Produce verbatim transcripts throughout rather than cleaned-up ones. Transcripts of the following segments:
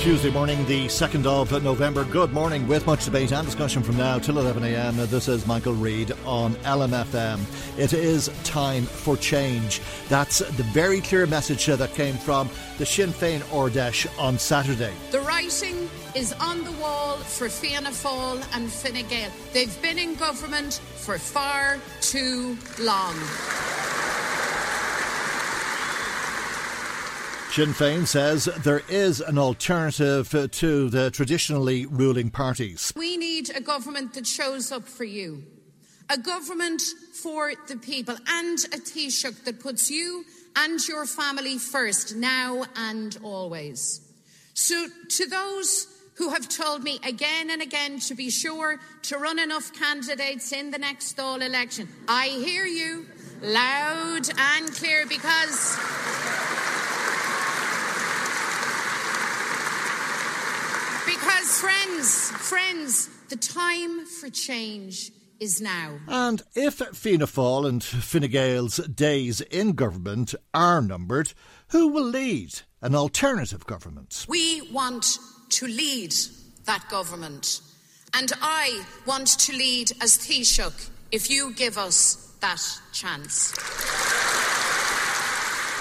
Tuesday morning, the second of November. Good morning, with much debate and discussion from now till eleven a m. This is Michael Reed on L M F M. It is time for change. That's the very clear message that came from the Sinn Féin Árdeis on Saturday. The writing is on the wall for Fianna Fáil and Fine Gael. They've been in government for far too long. Sinn Féin says there is an alternative to the traditionally ruling parties. We need a government that shows up for you, a government for the people, and a Taoiseach that puts you and your family first, now and always. So to those who have told me again and again to be sure to run enough candidates in the next all election, I hear you loud and clear, because because friends, friends, the time for change is now. And if Fianna Fáil and Fine Gael's days in government are numbered, who will lead an alternative government? We want to lead that government, and I want to lead as Taoiseach if you give us that chance.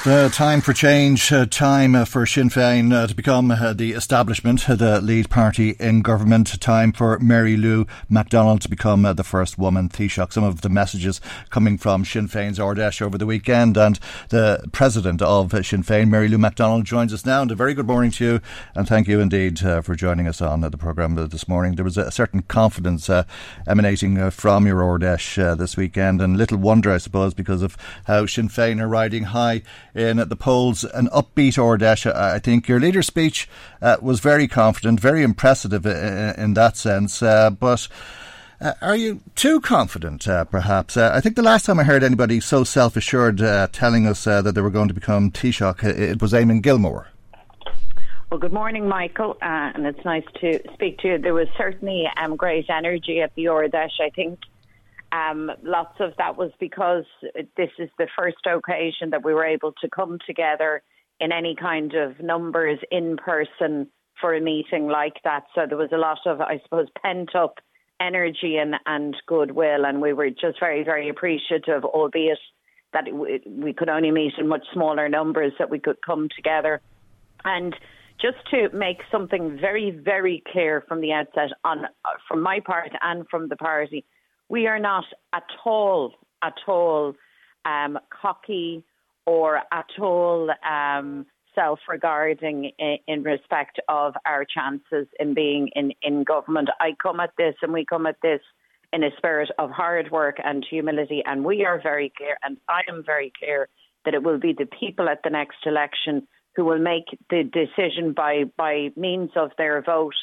The time for change, uh, time uh, for Sinn Féin uh, to become uh, the establishment, uh, the lead party in government. Time for Mary Lou McDonald to become uh, the first woman Taoiseach. Some of the messages coming from Sinn Féin's Árdeis over the weekend, and the president of uh, Sinn Féin, Mary Lou McDonald, joins us now. And a very good morning to you, and thank you indeed uh, for joining us on uh, the programme this morning. There was a certain confidence uh, emanating uh, from your Árdeis uh, this weekend, and little wonder, I suppose, because of how Sinn Féin are riding high in at the polls. An upbeat Árdeis, I think. Your leader's speech uh, was very confident, very impressive in, in that sense. Uh, but uh, are you too confident, uh, perhaps? Uh, I think the last time I heard anybody so self-assured uh, telling us uh, that they were going to become Taoiseach, it was Éamon Gilmore. Well, good morning, Michael, uh, and it's nice to speak to you. There was certainly um, great energy at the Árdeis, I think. Um, lots of that was because this is the first occasion that we were able to come together in any kind of numbers in person for a meeting like that. So there was a lot of, I suppose, pent-up energy and, and goodwill, and we were just very, very appreciative, albeit that it, we could only meet in much smaller numbers, that we could come together. And just to make something very, very clear from the outset, on from my part and from the party, we are not at all, at all um, cocky or at all um, self-regarding in, in respect of our chances in being in, in government. I come at this, and we come at this in a spirit of hard work and humility, and we are very clear, and I am very clear, that it will be the people at the next election who will make the decision by, by means of their vote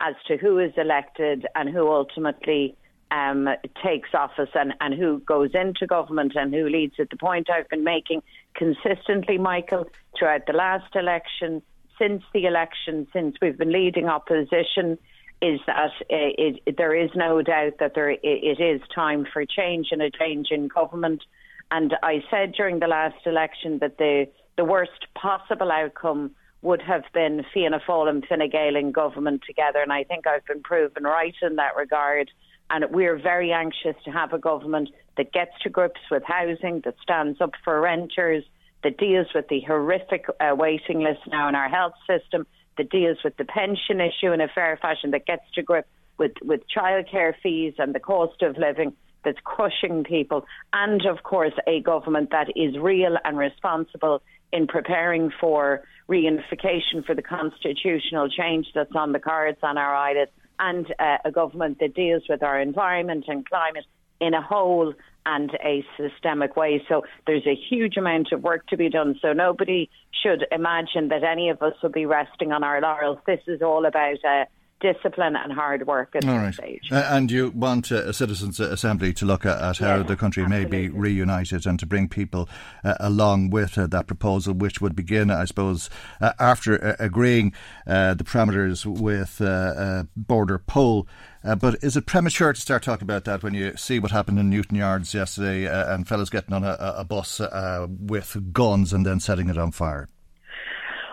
as to who is elected and who ultimately Um, takes office and, and who goes into government and who leads it. The point I've been making consistently, Michael, throughout the last election, since the election, since we've been leading opposition, is that it, it, there is no doubt that there it, it is time for change and a change in government. And I said during the last election that the, the worst possible outcome would have been Fianna Fáil and Fine Gael in government together, and I think I've been proven right in that regard. And we're very anxious to have a government that gets to grips with housing, that stands up for renters, that deals with the horrific uh, waiting list now in our health system, that deals with the pension issue in a fair fashion, that gets to grips with, with childcare fees and the cost of living that's crushing people, and, of course, a government that is real and responsible in preparing for reunification, for the constitutional change that's on the cards on our island, and uh, a government that deals with our environment and climate in a whole and a systemic way. So there's a huge amount of work to be done. So nobody should imagine that any of us will be resting on our laurels. This is all about uh, discipline and hard work at all this right. stage. Uh, and you want uh, a Citizens' Assembly to look at, at how yes, the country absolutely. may be reunited, and to bring people uh, along with uh, that proposal, which would begin, I suppose, uh, after uh, agreeing uh, the parameters with uh, uh, border poll. Uh, but is it premature to start talking about that when you see what happened in Newtownards yesterday uh, and fellas getting on a, a bus uh, with guns and then setting it on fire?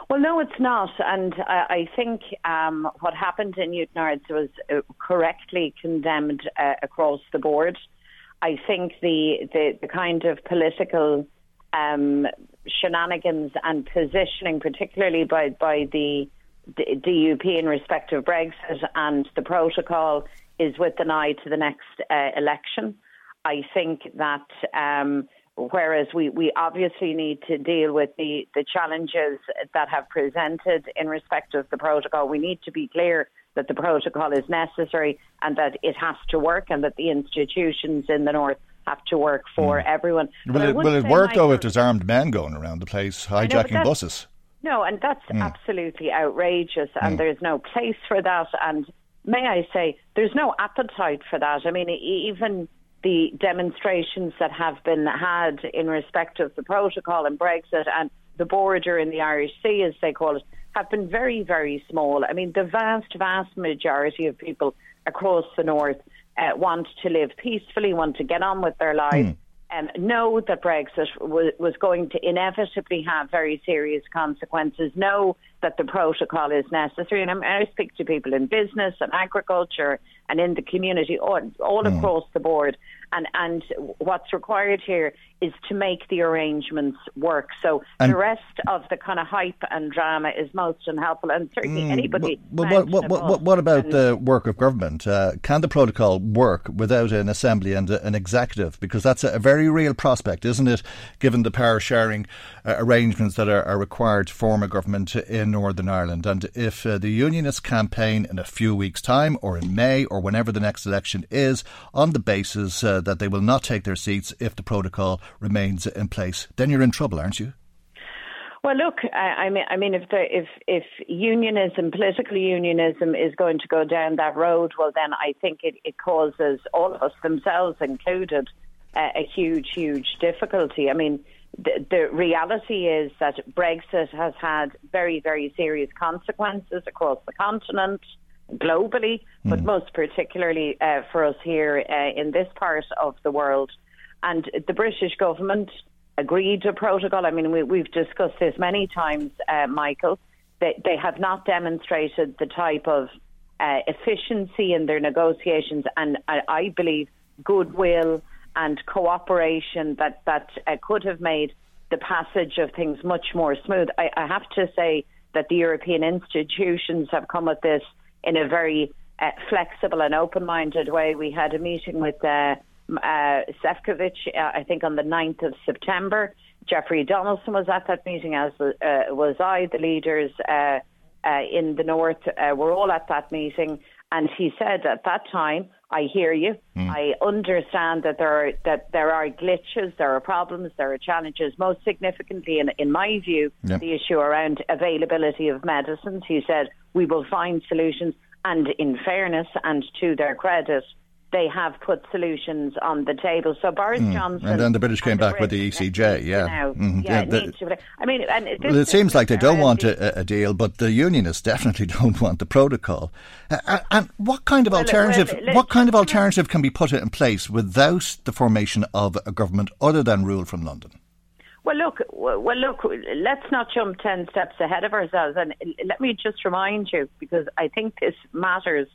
Well, no, it's not. And I, I think um, what happened in Newtownards was uh, correctly condemned uh, across the board. I think the, the, the kind of political um, shenanigans and positioning, particularly by, by the D U P in respect of Brexit and the protocol, is with an eye to the next uh, election. I think that um, whereas we, we obviously need to deal with the, the challenges that have presented in respect of the protocol, we need to be clear that the protocol is necessary and that it has to work, and that the institutions in the North have to work for mm. everyone. Will it, will it work, though, if there's armed men going around the place hijacking know, buses? No, and that's mm. absolutely outrageous, and mm. there's no place for that. And may I say, there's no appetite for that. I mean, even the demonstrations that have been had in respect of the protocol and Brexit and the border in the Irish Sea, as they call it, have been very, very small. I mean, the vast, vast majority of people across the North uh, want to live peacefully, want to get on with their lives. Mm. Um, know that Brexit w- was going to inevitably have very serious consequences, know that the protocol is necessary. And I, mean, I speak to people in business and agriculture and in the community, all, all mm. across the board. And, and what's required here is to make the arrangements work. So and the rest of the kind of hype and drama is most unhelpful, and certainly mm, anybody... Well, what, what, what, what about and, the work of government? Uh, can the protocol work without an assembly and a, an executive? Because that's a, a very real prospect, isn't it, given the power-sharing uh, arrangements that are, are required to form a government in Northern Ireland. And if uh, the unionist campaign in a few weeks' time, or in May, or whenever the next election is, on the basis... Uh, that they will not take their seats if the protocol remains in place, then you're in trouble, aren't you? Well, look, I, I mean, I mean, if, the, if if unionism, political unionism, is going to go down that road, well, then I think it, it causes all of us, themselves included, uh, a huge, huge difficulty. I mean, the, the reality is that Brexit has had very, very serious consequences across the continent, globally, but mm. most particularly uh, for us here uh, in this part of the world. And the British government agreed to protocol. I mean, we, we've discussed this many times, uh, Michael. They, they have not demonstrated the type of uh, efficiency in their negotiations and, I, I believe, goodwill and cooperation that, that uh, could have made the passage of things much more smooth. I, I have to say that the European institutions have come at this in a very uh, flexible and open-minded way. We had a meeting with uh, uh, Sefcovic, uh, I think, on the ninth of September. Jeffrey Donaldson was at that meeting, as uh, was I. The leaders uh, uh, in the North uh, were all at that meeting. And he said at that time, I hear you. Mm. I understand that there are that there are glitches, there are problems, there are challenges. Most significantly, in, in my view, yep. the issue around availability of medicines. He said, we will find solutions. And in fairness and to their credit, they have put solutions on the table. So Boris mm. Johnson... And then the British came back British with the E C J, yeah. Now, mm-hmm. yeah, yeah the, to, I mean, and this, well, it seems like they don't want a, a deal, but the unionists definitely don't want the protocol. Uh, and what kind of well, alternative well, What kind of alternative can be put in place without the formation of a government other than rule from London? Well, look, well, look, let's not jump ten steps ahead of ourselves. And let me just remind you, because I think this matters,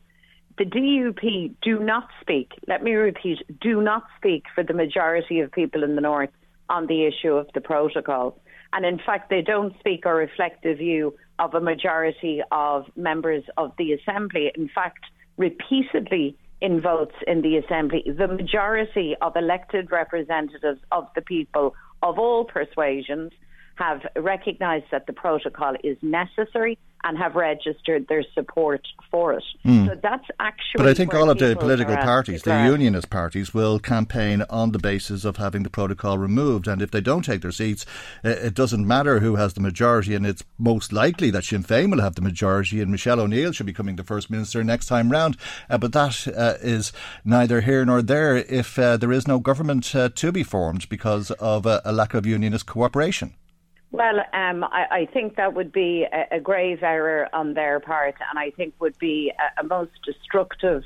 the D U P do not speak, let me repeat, do not speak for the majority of people in the North on the issue of the protocol. And in fact, they don't speak or reflect the view of a majority of members of the Assembly. In fact, repeatedly in votes in the Assembly, the majority of elected representatives of the people of all persuasions have recognised that the protocol is necessary and have registered their support for it. Mm. So that's actually... But I think all of the political parties, the unionist parties, will campaign on the basis of having the protocol removed. And if they don't take their seats, it doesn't matter who has the majority. And it's most likely that Sinn Féin will have the majority and Michelle O'Neill should be coming to First Minister next time round. Uh, but that uh, is neither here nor there if uh, there is no government uh, to be formed because of uh, a lack of unionist cooperation. Well, um, I, I think that would be a, a grave error on their part, and I think would be a, a most destructive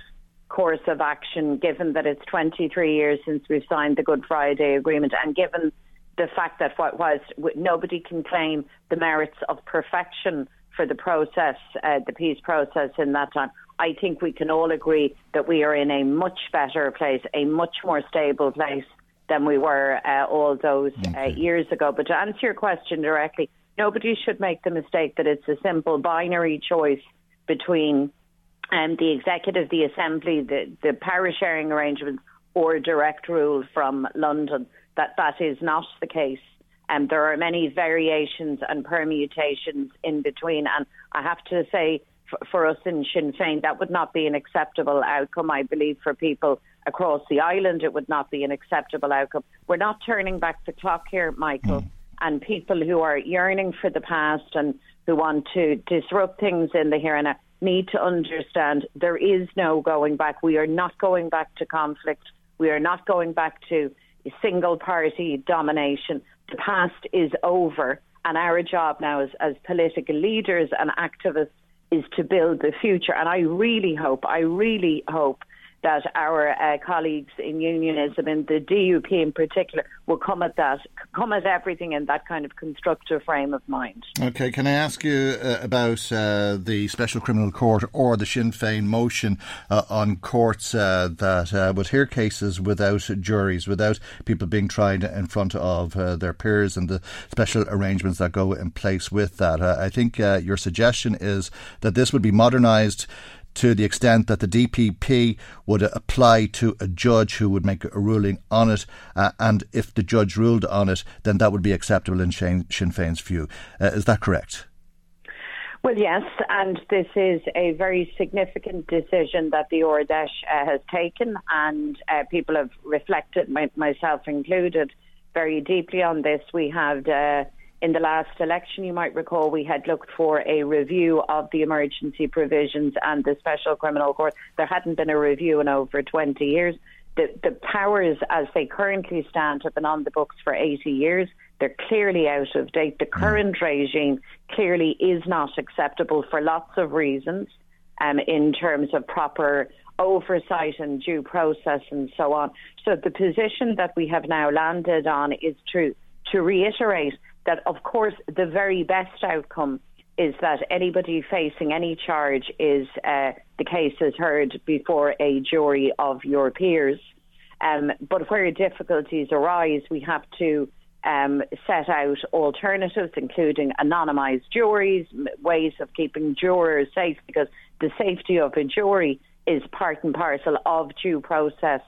course of action, given that it's twenty-three years since we've signed the Good Friday Agreement, and given the fact that whilst nobody can claim the merits of perfection for the process, uh, the peace process in that time, I think we can all agree that we are in a much better place, a much more stable place than we were uh, all those uh, years ago. But to answer your question directly, nobody should make the mistake that it's a simple binary choice between um, the executive, the assembly, the, the power sharing arrangements, or direct rule from London. That that is not the case. And um, there are many variations and permutations in between. And I have to say, f- for us in Sinn Féin, that would not be an acceptable outcome, I believe, for people across the island. It would not be an acceptable outcome. We're not turning back the clock here, Michael, mm. and people who are yearning for the past and who want to disrupt things in the here and now need to understand there is no going back. We are not going back to conflict. We are not going back to single party domination. The past is over, and our job now is, as political leaders and activists, is to build the future. And I really hope, I really hope that our uh, colleagues in unionism and the D U P in particular will come at that, come at everything in that kind of constructive frame of mind. Okay, can I ask you uh, about uh, the Special Criminal Court or the Sinn Féin motion uh, on courts uh, that uh, would hear cases without juries, without people being tried in front of uh, their peers, and the special arrangements that go in place with that? Uh, I think uh, your suggestion is that this would be modernised to the extent that the D P P would apply to a judge who would make a ruling on it, uh, and if the judge ruled on it, then that would be acceptable in Sinn Féin's view. Uh, is that correct? Well, yes, and this is a very significant decision that the Ardèche uh, has taken, and uh, people have reflected, my, myself included, very deeply on this. We have... Uh, In the last election, you might recall, we had looked for a review of the emergency provisions and the Special Criminal Court. There hadn't been a review in over twenty years. The, the powers, as they currently stand, have been on the books for eighty years. They're clearly out of date. The current regime clearly is not acceptable for lots of reasons, um, in terms of proper oversight and due process and so on. So the position that we have now landed on is to, to reiterate that, of course, the very best outcome is that anybody facing any charge is uh, the case is heard before a jury of your peers. Um, but where difficulties arise, we have to um, set out alternatives, including anonymised juries, ways of keeping jurors safe, because the safety of a jury is part and parcel of due process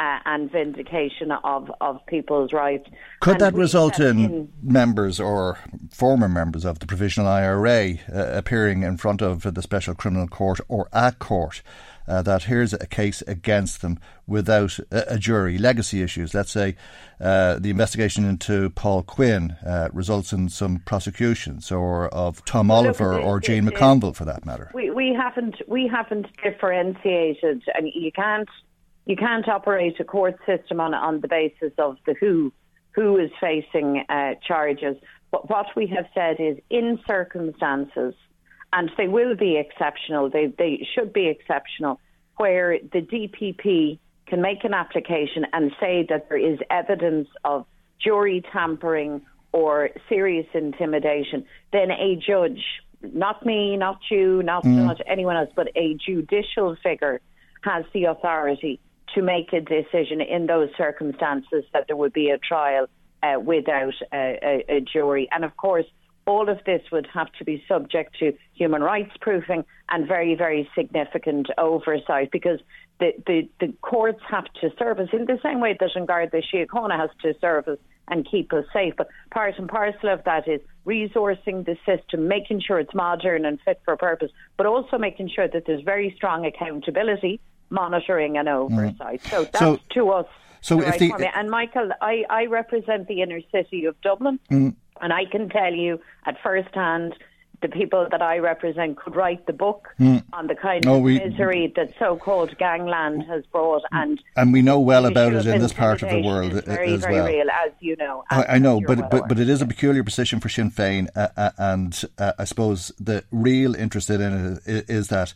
Uh, and vindication of, of people's rights. Could and that result in, in members or former members of the Provisional I R A uh, appearing in front of the Special Criminal Court or a court uh, that hears a case against them without a, a jury? Legacy issues, let's say uh, the investigation into Paul Quinn uh, results in some prosecutions, or of Tom well, Oliver look, or it, Jane it, McConville it, for that matter. We, we, haven't, we haven't differentiated, and you can't You can't operate a court system on, on the basis of the who, who is facing uh, charges. But what we have said is, in circumstances, and they will be exceptional, they, they should be exceptional, where the D P P can make an application and say that there is evidence of jury tampering or serious intimidation, then a judge, not me, not you, not, mm. not anyone else, but a judicial figure has the authority to make a decision in those circumstances that there would be a trial uh, without uh, a, a jury. And of course, all of this would have to be subject to human rights proofing and very, very significant oversight, because the, the, the courts have to serve us in the same way that an Garda Síochána has to serve us and keep us safe. But part and parcel of that is resourcing the system, making sure it's modern and fit for purpose, but also making sure that there's very strong accountability, monitoring and oversight. Mm. So that's so, to us. So the if right the, and Michael, I, I represent the inner city of Dublin. Mm. And I can tell you at first hand, the people that I represent could write the book mm. on the kind no, of we, misery that so-called gangland has brought. And and we know well about it in this part of the world as well. It's very, very real, as you know. I, I know, but, well but, but it is a peculiar position for Sinn Féin. Uh, uh, and uh, I suppose the real interest in it is, is that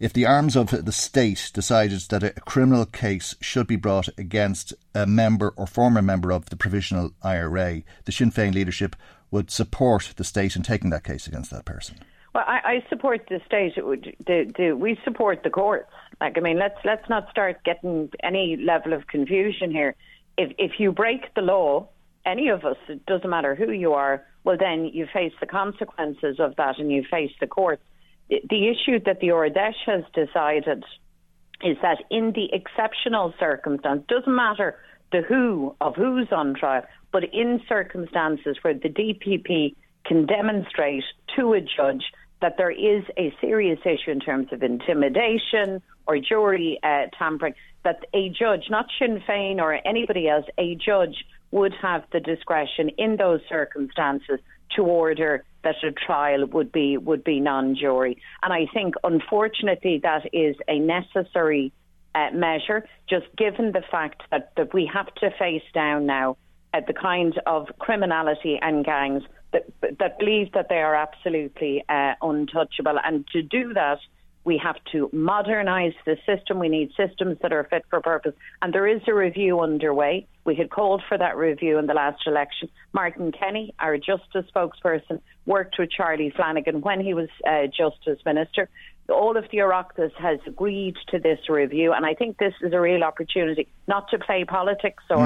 if the arms of the state decided that a criminal case should be brought against a member or former member of the Provisional I R A, the Sinn Féin leadership would support the state in taking that case against that person. Well, I, I support the state. It would, the, the, we support the courts. Like, I mean, let's let's not start getting any level of confusion here. If if you break the law, any of us, it doesn't matter who you are, well, then you face the consequences of that and you face the courts. The issue that the Ardèche has decided is that in the exceptional circumstance, doesn't matter the who of who's on trial, but in circumstances where the D P P can demonstrate to a judge that there is a serious issue in terms of intimidation or jury uh, tampering, that a judge, not Sinn Féin or anybody else, a judge would have the discretion in those circumstances to order that a trial would be would be non-jury. And I think, unfortunately, that is a necessary uh, measure, just given the fact that, that we have to face down now at the kinds of criminality and gangs that, that believe that they are absolutely uh, untouchable. And to do that, we have to modernise the system. We need systems that are fit for purpose. And there is a review underway. We had called for that review in the last election. Martin Kenny, our Justice spokesperson, worked with Charlie Flanagan when he was uh, Justice Minister. All of the Oireachtas has agreed to this review. And I think this is a real opportunity not to play politics or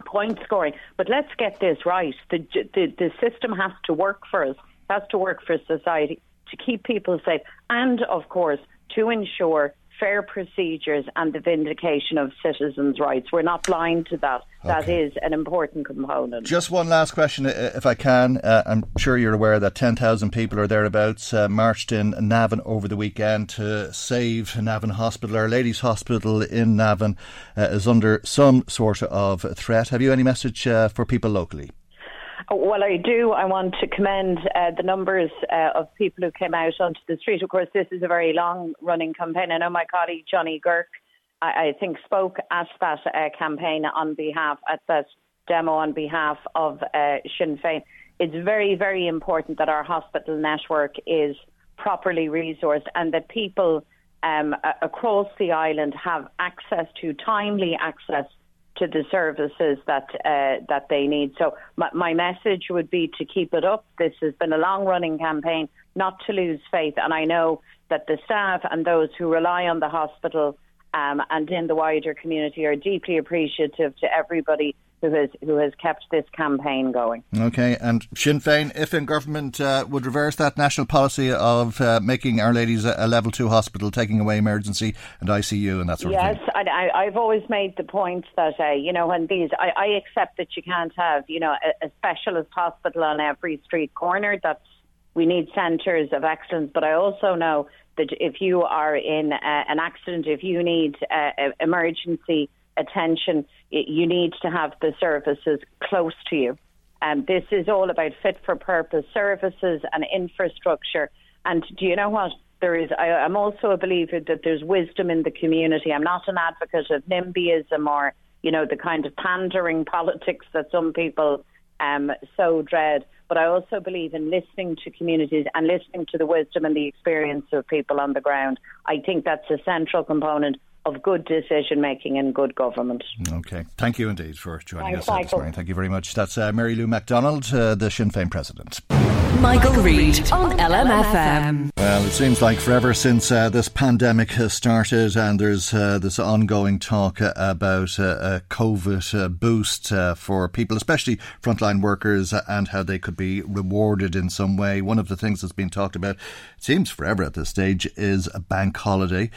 mm. point scoring. But let's get this right. The, the, the system has to work for us. It has to work for society, to keep people safe, and, of course, to ensure fair procedures and the vindication of citizens' rights. We're not blind to that. Okay. That is an important component. Just one last question, if I can. Uh, I'm sure you're aware that ten thousand people or thereabouts uh, marched in Navan over the weekend to save Navan Hospital. Our Ladies Hospital in Navan uh, is under some sort of threat. Have you any message uh, for people locally? Well, I do. I want to commend uh, the numbers uh, of people who came out onto the street. Of course, this is a very long-running campaign. I know my colleague Johnny Girk, I, I think, spoke at that uh, campaign on behalf, at that demo on behalf of uh, Sinn Féin. It's very, very important that our hospital network is properly resourced and that people um, across the island have access to timely access to the services that uh, that they need. So my, my message would be to keep it up. This has been a long-running campaign, not to lose faith. And I know that the staff and those who rely on the hospital um, and in the wider community are deeply appreciative to everybody who has who has kept this campaign going. OK, and Sinn Féin, if in government, uh, would reverse that national policy of uh, making Our Ladies a, a level two hospital, taking away emergency and I C U and that sort yes, of thing. Yes, I, I've always made the point that, uh, you know, when these, I, I accept that you can't have, you know, a, a specialist hospital on every street corner. That's, we need centres of excellence, but I also know that if you are in uh, an accident, if you need uh, emergency attention, you need to have the services close to you. And um, this is all about fit for purpose services and infrastructure. And do you know what? There is, I, I'm also a believer that there's wisdom in the community. I'm not an advocate of NIMBYism or, you know, the kind of pandering politics that some people um, so dread. But I also believe in listening to communities and listening to the wisdom and the experience of people on the ground. I think that's a central component of good decision-making and good government. Okay. Thank you indeed for joining Thanks, us Michael. this morning. Thank you very much. That's uh, Mary Lou McDonald, uh, the Sinn Féin president. Michael, Michael Reid on L M F M. Well, it seems like forever since uh, this pandemic has started, and there's uh, this ongoing talk uh, about uh, a COVID uh, boost uh, for people, especially frontline workers, and how they could be rewarded in some way. One of the things that's been talked about, it seems forever at this stage, is a bank holiday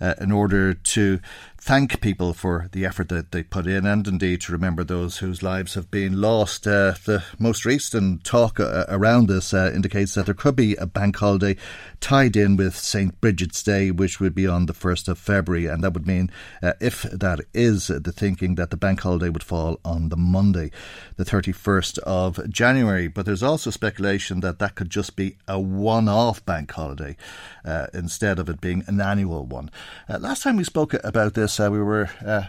uh, in order to to thank people for the effort that they put in, and indeed to remember those whose lives have been lost. Uh, the most recent talk uh, around this uh, indicates that there could be a bank holiday tied in with Saint Bridget's Day, which would be on the first of February, and that would mean, uh, if that is the thinking, that the bank holiday would fall on the Monday, the thirty-first of January. But there's also speculation that that could just be a one-off bank holiday uh, instead of it being an annual one. Uh, last time we spoke about this, uh, we were uh,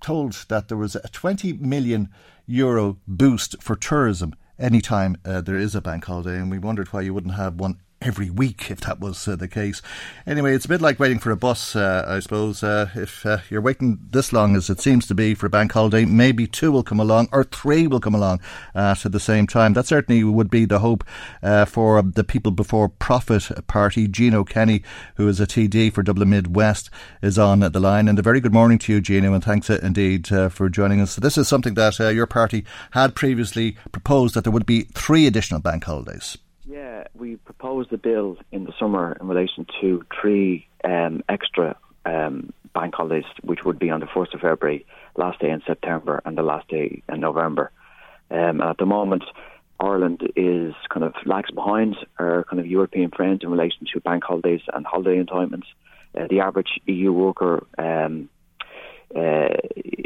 told that there was a twenty million euro boost for tourism anytime uh, there is a bank holiday, and we wondered why you wouldn't have one every week if that was uh, the case. Anyway, it's a bit like waiting for a bus, uh, I suppose. Uh, if uh, you're waiting this long, as it seems to be, for a bank holiday, maybe two will come along or three will come along uh, at the same time. That certainly would be the hope uh, for the People Before Profit party. Gino Kenny, who is a T D for Dublin Mid West, is on the line. And a very good morning to you, Gino, and thanks uh, indeed uh, for joining us. So this is something that uh, your party had previously proposed, that there would be three additional bank holidays. Yeah, we proposed a bill in the summer in relation to three um, extra um, bank holidays, which would be on the first of February, last day in September and the last day in November. Um, and at the moment, Ireland is kind of lags behind our kind of European friends in relation to bank holidays and holiday entitlements. Uh, the average E U worker um, uh,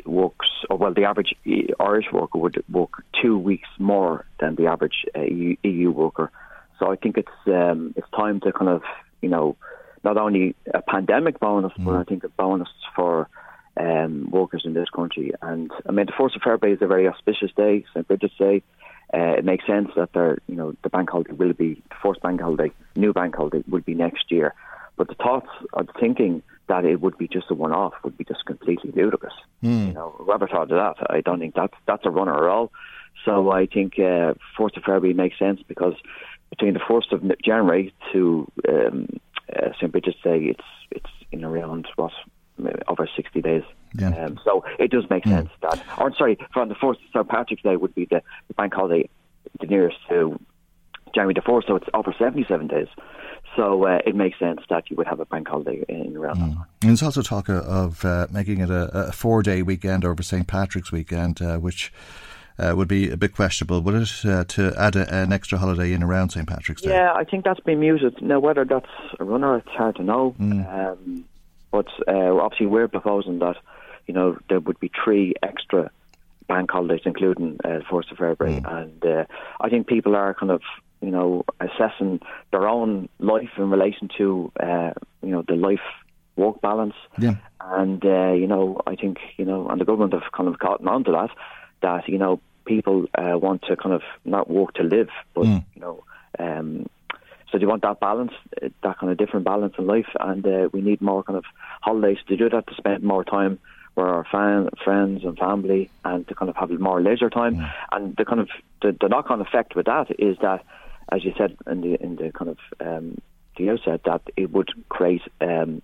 works, or well, the average Irish worker would work two weeks more than the average uh, E U worker. So I think it's um, it's time to kind of, you know, not only a pandemic bonus, mm. but I think a bonus for um, workers in this country. And I mean, the first of February is a very auspicious day, Saint Bridget's Day. Uh, it makes sense that there, you know, the bank holiday will be the first bank holiday, new bank holiday will be next year. But the thoughts of thinking that it would be just a one-off would be just completely ludicrous. Mm. You know, whoever thought of that, I don't think that's that's a runner at all. So I think uh, first of February makes sense, because between the first of January to um, uh, Saint Bridget's Day, it's it's in around, what, over sixty days. Yeah. Um, so it does make sense mm. that, or sorry, from the fourth to Saint Patrick's Day would be the, the bank holiday the nearest to January the fourth, so it's over seventy-seven days. So uh, it makes sense that you would have a bank holiday in around mm. that. And there's also talk of uh, making it a, a four-day weekend over Saint Patrick's weekend, uh, which... Uh, would be a bit questionable, would it, uh, to add a, an extra holiday in around Saint Patrick's Day? Yeah, I think that's been muted. Now, whether that's a runner, it's hard to know. Mm. Um, but uh, obviously we're proposing that, you know, there would be three extra bank holidays, including uh, the first of February. Mm. And uh, I think people are kind of, you know, assessing their own life in relation to, uh, you know, the life work balance. Yeah. And, uh, you know, I think, you know, and the government have kind of caught on to that, that, you know, people uh, want to kind of not work to live, but, mm. you know, um, so they want that balance, that kind of different balance in life, and uh, we need more kind of holidays to do that, to spend more time with our fan, friends and family, and to kind of have more leisure time. Mm. And the kind of, the, the knock-on effect with that is that, as you said in the in the kind of, um, the outset, that it would create um,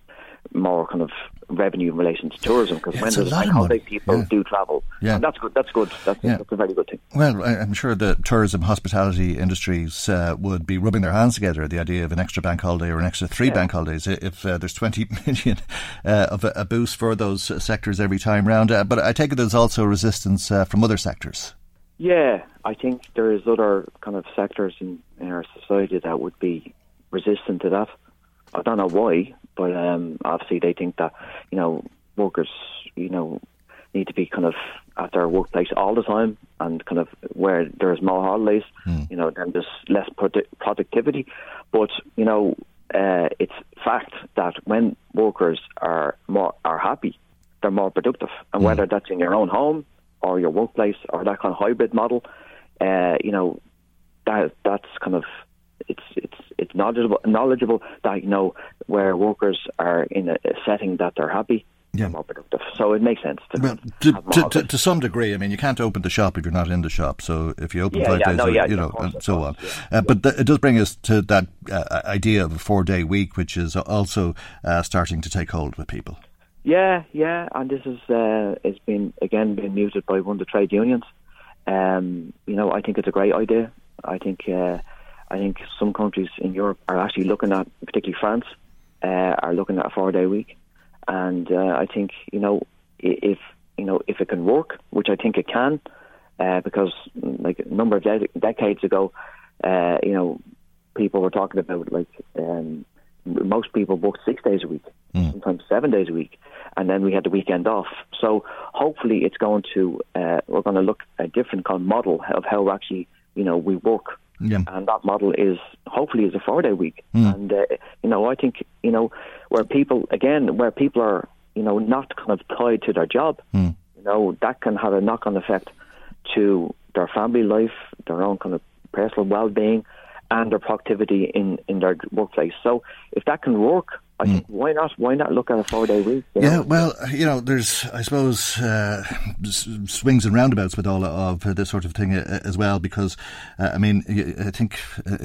more kind of revenue in relation to tourism, because yeah, when there's bank holiday, people yeah. do travel. Yeah. And that's good. That's good. That's, yeah. that's a very good thing. Well, I'm sure the tourism hospitality industries uh, would be rubbing their hands together at the idea of an extra bank holiday or an extra three yeah. bank holidays if uh, there's twenty million uh, of a, a boost for those sectors every time round. Uh, but I take it there's also resistance uh, from other sectors. Yeah, I think there is other kind of sectors in, in our society that would be resistant to that. I don't know why, but um, obviously they think that, you know, workers, you know, need to be kind of at their workplace all the time, and kind of where there's more holidays, mm. you know, then there's less produ- productivity. But, you know, uh, it's fact that when workers are more are happy, they're more productive. And mm. whether that's in your own home or your workplace or that kind of hybrid model, uh, you know, that that's kind of, it's it's it's knowledgeable, knowledgeable that, you know, where workers are in a setting that they're happy, yeah. more productive. So it makes sense to well, to, to, to, to some degree. I mean, you can't open the shop if you're not in the shop. So if you open yeah, five yeah, days, no, or, yeah, you know, and so on. Yeah, uh, yeah. But th- it does bring us to that uh, idea of a four-day week, which is also uh, starting to take hold with people. Yeah, yeah, and this is uh, it's been again been muted by one of the trade unions. Um, you know, I think it's a great idea. I think uh, I think some countries in Europe are actually looking at, particularly France, uh, are looking at a four-day week. And uh, I think, you know, if you know if it can work, which I think it can, uh, because like a number of de- decades ago, uh, you know, people were talking about like um, most people booked six days a week, mm. sometimes seven days a week, and then we had the weekend off. So hopefully, it's going to uh, we're going to look at a different kind of model of how actually you know we work. Yeah. And that model is hopefully is a four-day week, mm. and uh, you know I think you know where people again where people are you know not kind of tied to their job, mm. you know that can have a knock-on effect to their family life, their own kind of personal well-being, and their productivity in, in their workplace. So if that can work, I think, mm. why not? Why not look at a four-day week? You know? Yeah, well, you know, there's, I suppose, uh, swings and roundabouts with all of this sort of thing as well, because, uh, I mean, I think uh,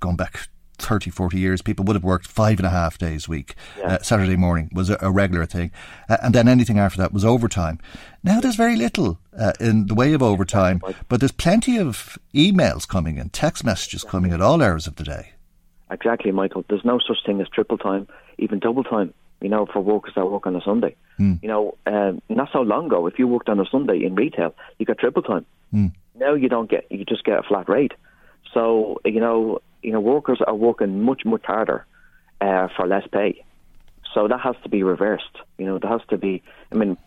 going back thirty, forty years, people would have worked five and a half days a week. Yeah. Uh, Saturday morning was a, a regular thing. Uh, and then anything after that was overtime. Now there's very little uh, in the way of overtime, but there's plenty of emails coming in, text messages coming at all hours of the day. Exactly, Michael. There's no such thing as triple time, even double time, you know, for workers that work on a Sunday. Mm. You know, um, not so long ago, if you worked on a Sunday in retail, you got triple time. Mm. Now you don't get, you just get a flat rate. So, you know, You know, workers are working much, much harder uh, for less pay. So that has to be reversed. You know, there has to be, I mean,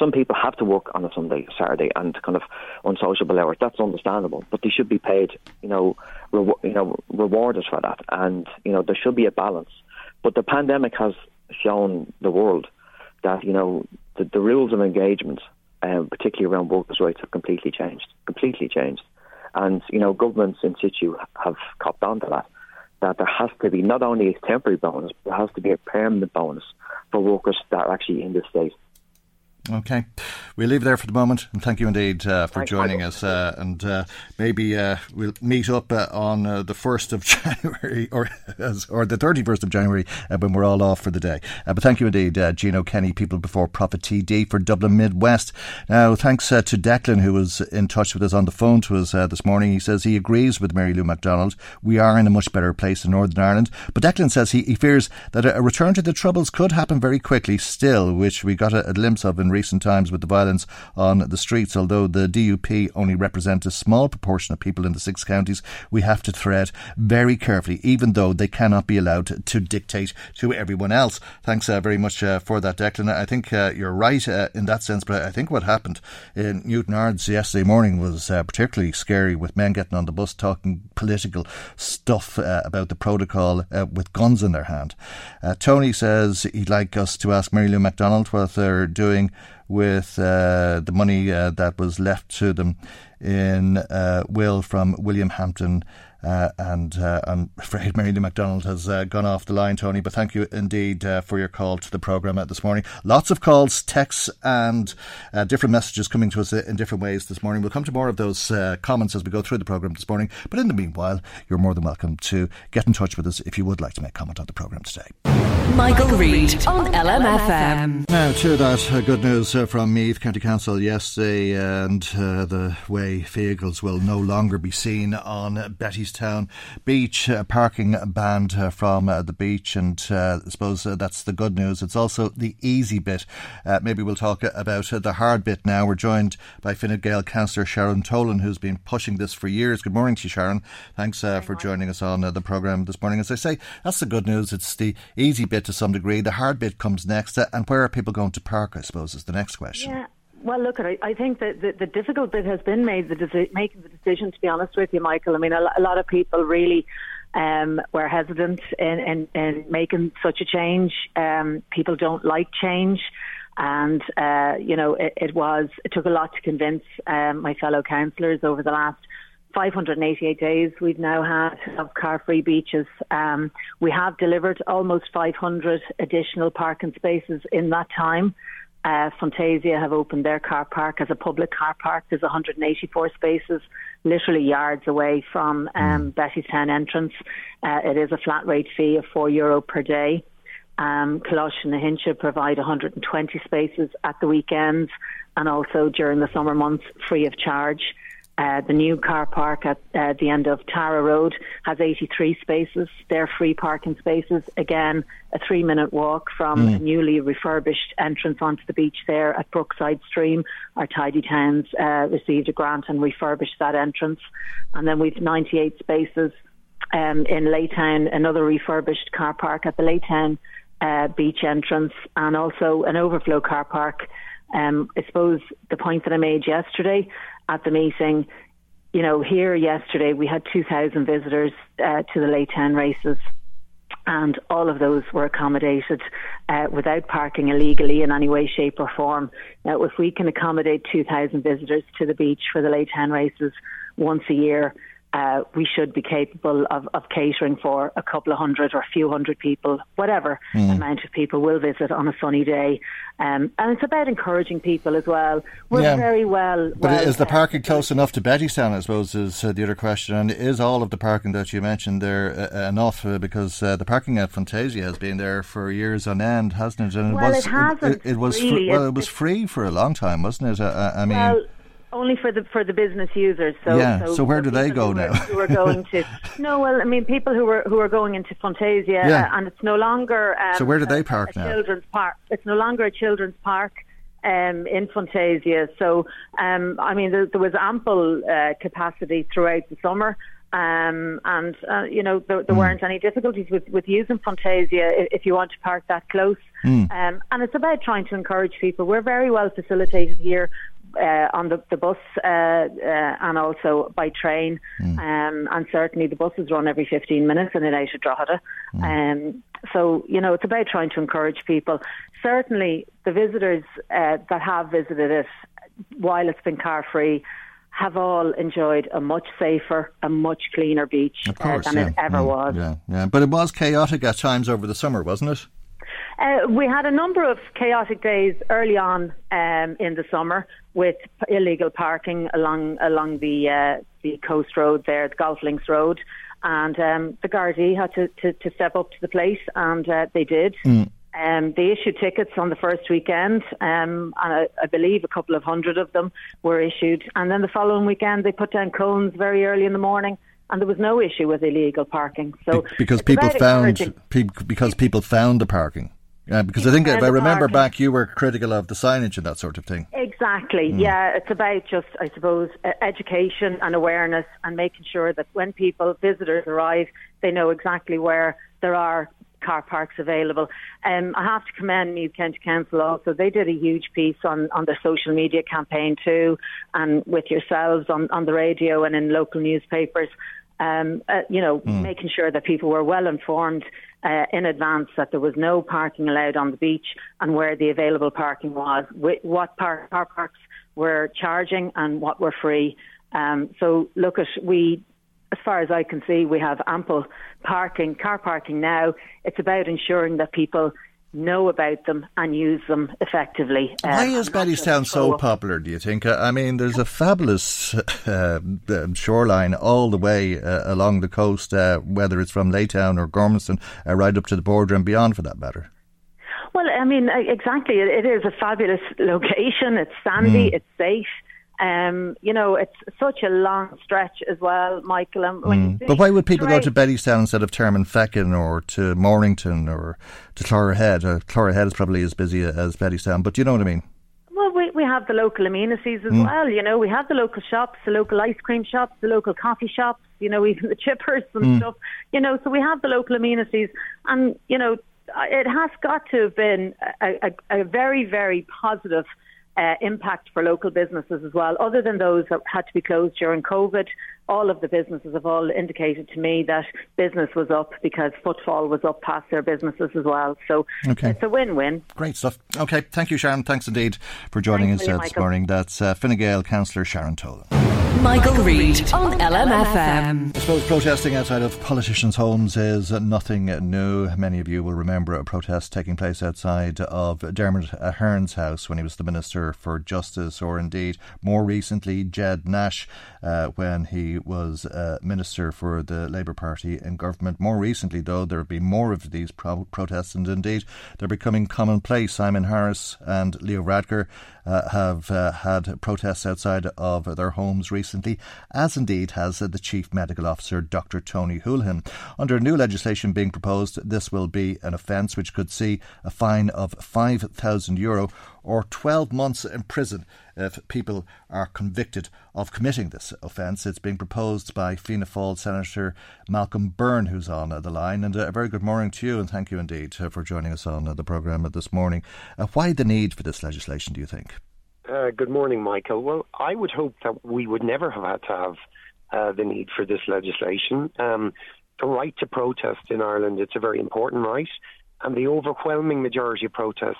some people have to work on a Sunday, Saturday, and kind of unsociable hours. That's understandable. But they should be paid, you know, re- you know, rewarded for that. And, you know, there should be a balance. But the pandemic has shown the world that, you know, the, the rules of engagement, uh, particularly around workers' rights, have completely changed, completely changed. And, you know, governments in situ have copped on to that, that there has to be not only a temporary bonus, but there has to be a permanent bonus for workers that are actually in this state. OK. We'll leave there for the moment. And thank you indeed uh, for Thanks, joining Michael. us. Uh, and uh, maybe uh, we'll meet up uh, on uh, the first of January or or the thirty-first of January uh, when we're all off for the day. Uh, but thank you indeed, uh, Gino Kenny, People Before Profit T D for Dublin Midwest. Now, thanks uh, to Declan, who was in touch with us on the phone to us uh, this morning. He says he agrees with Mary Lou McDonald. We are in a much better place in Northern Ireland. But Declan says he, he fears that a return to the Troubles could happen very quickly still, which we got a, a glimpse of in recent times with the violence on the streets. Although the D U P only represent a small proportion of people in the six counties, we have to tread very carefully, even though they cannot be allowed to dictate to everyone else. Thanks uh, very much uh, for that, Declan. I think uh, you're right uh, in that sense, but I think what happened in Newtownards yesterday morning was uh, particularly scary, with men getting on the bus talking political stuff uh, about the protocol uh, with guns in their hand. Uh, Tony says he'd like us to ask Mary Lou McDonald what they're doing with uh, the money uh, that was left to them in uh, will from William Hampton. Uh, and uh, I'm afraid Mary Lou McDonald has uh, gone off the line, Tony, but thank you indeed uh, for your call to the programme uh, this morning. Lots of calls, texts and uh, different messages coming to us in different ways this morning. We'll come to more of those uh, comments as we go through the programme this morning, but in the meanwhile, you're more than welcome to get in touch with us if you would like to make comment on the programme today. Michael, Michael Reid on L M F M. Now to that uh, good news uh, from Meath County Council yesterday, and uh, the way vehicles will no longer be seen on Bettystown Beach, uh, parking banned uh, from uh, the beach, and uh, I suppose uh, that's the good news. It's also the easy bit. Uh, maybe we'll talk about uh, the hard bit now. We're joined by Fine Gael councillor Sharon Tolan, who's been pushing this for years. Good morning to you, Sharon. Thanks uh, for joining us on uh, the programme this morning. As I say, that's the good news. It's the easy bit to some degree. The hard bit comes next, uh, and where are people going to park, I suppose, is the next question. Yeah. Well, look, I, I think that the, the difficult bit has been made, the deci- making the decision, to be honest with you, Michael. I mean, a, a lot of people really um, were hesitant in, in, in making such a change. Um, people don't like change. And, uh, you know, it, it was, it took a lot to convince um, my fellow councillors over the last five hundred eighty-eight days we've now had of car-free beaches. Um, we have delivered almost five hundred additional parking spaces in that time. Uh, Fantasia have opened their car park as a public car park. There's one hundred eighty-four spaces, literally yards away from um, Bettystown entrance. Uh, it is a flat rate fee of four euro per day. Um, Closh and Nahincha provide one hundred twenty spaces at the weekends and also during the summer months free of charge. Uh, the new car park at uh, the end of Tara Road has eighty-three spaces. They're free parking spaces. Again, a three-minute walk from mm. a newly refurbished entrance onto the beach there at Brookside Stream. Our Tidy Towns uh, received a grant and refurbished that entrance. And then we've ninety-eight spaces um, in Laytown, another refurbished car park at the Laytown uh, beach entrance, and also an overflow car park. Um, I suppose the point that I made yesterday at the meeting, you know, here yesterday we had two thousand visitors uh, to the Laytown races, and all of those were accommodated uh, without parking illegally in any way, shape or form. Now, if we can accommodate two thousand visitors to the beach for the Laytown races once a year, Uh, we should be capable of, of catering for a couple of hundred or a few hundred people, whatever mm. amount of people will visit on a sunny day. Um, and it's about encouraging people as well. We're yeah. very well... But well, is the parking uh, close enough to Bettystown, I suppose, is uh, the other question. And is all of the parking that you mentioned there uh, enough? Uh, because uh, the parking at Fantasia has been there for years on end, hasn't it? And well, it, was, it hasn't. It, it was really. fr- well, it was free for a long time, wasn't it? I, I mean... Well, only for the for the business users. So, yeah. So, so where do they go who now? Are, who are going to? No, well, I mean, people who are who are going into Fantasia, yeah. uh, and it's no longer. Um, so where do they park a, a now? Children's park. It's no longer a children's park um, in Fantasia. So, um, I mean, there, there was ample uh, capacity throughout the summer, um, and uh, you know, there, there mm. weren't any difficulties with, with using Fantasia if you want to park that close. Mm. Um, and it's about trying to encourage people. We're very well facilitated here. Uh, on the, the bus uh, uh, and also by train mm. um, and certainly the buses run every fifteen minutes in and out of Drogheda mm. um, so you know it's about trying to encourage people. Certainly the visitors uh, that have visited it while it's been car free have all enjoyed a much safer, a much cleaner beach course, uh, than yeah. it ever mm. was yeah, yeah. But it was chaotic at times over the summer, wasn't it? Uh, we had a number of chaotic days early on um, in the summer with illegal parking along along the uh, the coast road there, the Golf Links Road, and um, the Gardaí had to, to, to step up to the plate, and uh, they did. Mm. Um, they issued tickets on the first weekend, um, and I, I believe a couple of hundred of them were issued. And then the following weekend, they put down cones very early in the morning. And there was no issue with illegal parking. So because people found pe- because people found the parking. Yeah, because I think if I remember back, you were critical of the signage and that sort of thing. Exactly. Mm. Yeah, it's about just, I suppose, education and awareness and making sure that when people, visitors arrive, they know exactly where there are car parks available. Um, I have to commend Meath County Council also. They did a huge piece on, on their social media campaign too, and with yourselves on, on the radio and in local newspapers, um, uh, you know, mm. making sure that people were well informed uh, in advance that there was no parking allowed on the beach and where the available parking was, what par- car parks were charging and what were free. Um, so look at, we... As far as I can see, we have ample parking, car parking now. It's about ensuring that people know about them and use them effectively. Uh, Why is Bettystown so popular, do you think? I mean, there's a fabulous uh, shoreline all the way uh, along the coast, uh, whether it's from Laytown or Gormanston, uh, right up to the border and beyond for that matter. Well, I mean, exactly. It is a fabulous location. It's sandy, mm. it's safe. Um, you know, it's such a long stretch as well, Michael. When mm. you but why would people right. go to Bettystown instead of Termin Feckin or to Mornington or to Clogherhead? Uh, Clogherhead is probably as busy as Bettystown, but you know what I mean? Well, we, we have the local amenities as mm. well, you know. We have the local shops, the local ice cream shops, the local coffee shops, you know, even the chippers and mm. stuff. You know, so we have the local amenities and, you know, it has got to have been a, a, a very, very positive Uh, impact for local businesses as well, other than those that had to be closed during COVID all of the businesses have all indicated to me that business was up because footfall was up past their businesses as well. So okay. It's a win-win. Great stuff. OK, thank you, Sharon. Thanks indeed for joining Thanks us you, this Michael. morning. That's uh, Fine Gael Councillor Sharon Tolan. Michael Reid on L M F M. I suppose protesting outside of politicians' homes is nothing new. Many of you will remember a protest taking place outside of Dermot Ahern's house when he was the Minister for Justice, or indeed more recently Jed Nash uh, when he was uh, Minister for the Labour Party in government. More recently, though, there have been more of these pro- protests, and indeed they're becoming commonplace. Simon Harris and Leo Radker uh, have uh, had protests outside of their homes recently. Recently, as indeed has the Chief Medical Officer, Doctor Tony Holohan. Under new legislation being proposed, this will be an offence which could see a fine of five thousand euro or twelve months in prison if people are convicted of committing this offence. It's being proposed by Fianna Fáil Senator Malcolm Byrne, who's on the line. And a very good morning to you, and thank you indeed for joining us on the programme this morning. Uh, why the need for this legislation, do you think? Uh, good morning, Michael. Well, I would hope that we would never have had to have uh, the need for this legislation. Um, the right to protest in Ireland, it's a very important right, and the overwhelming majority of protests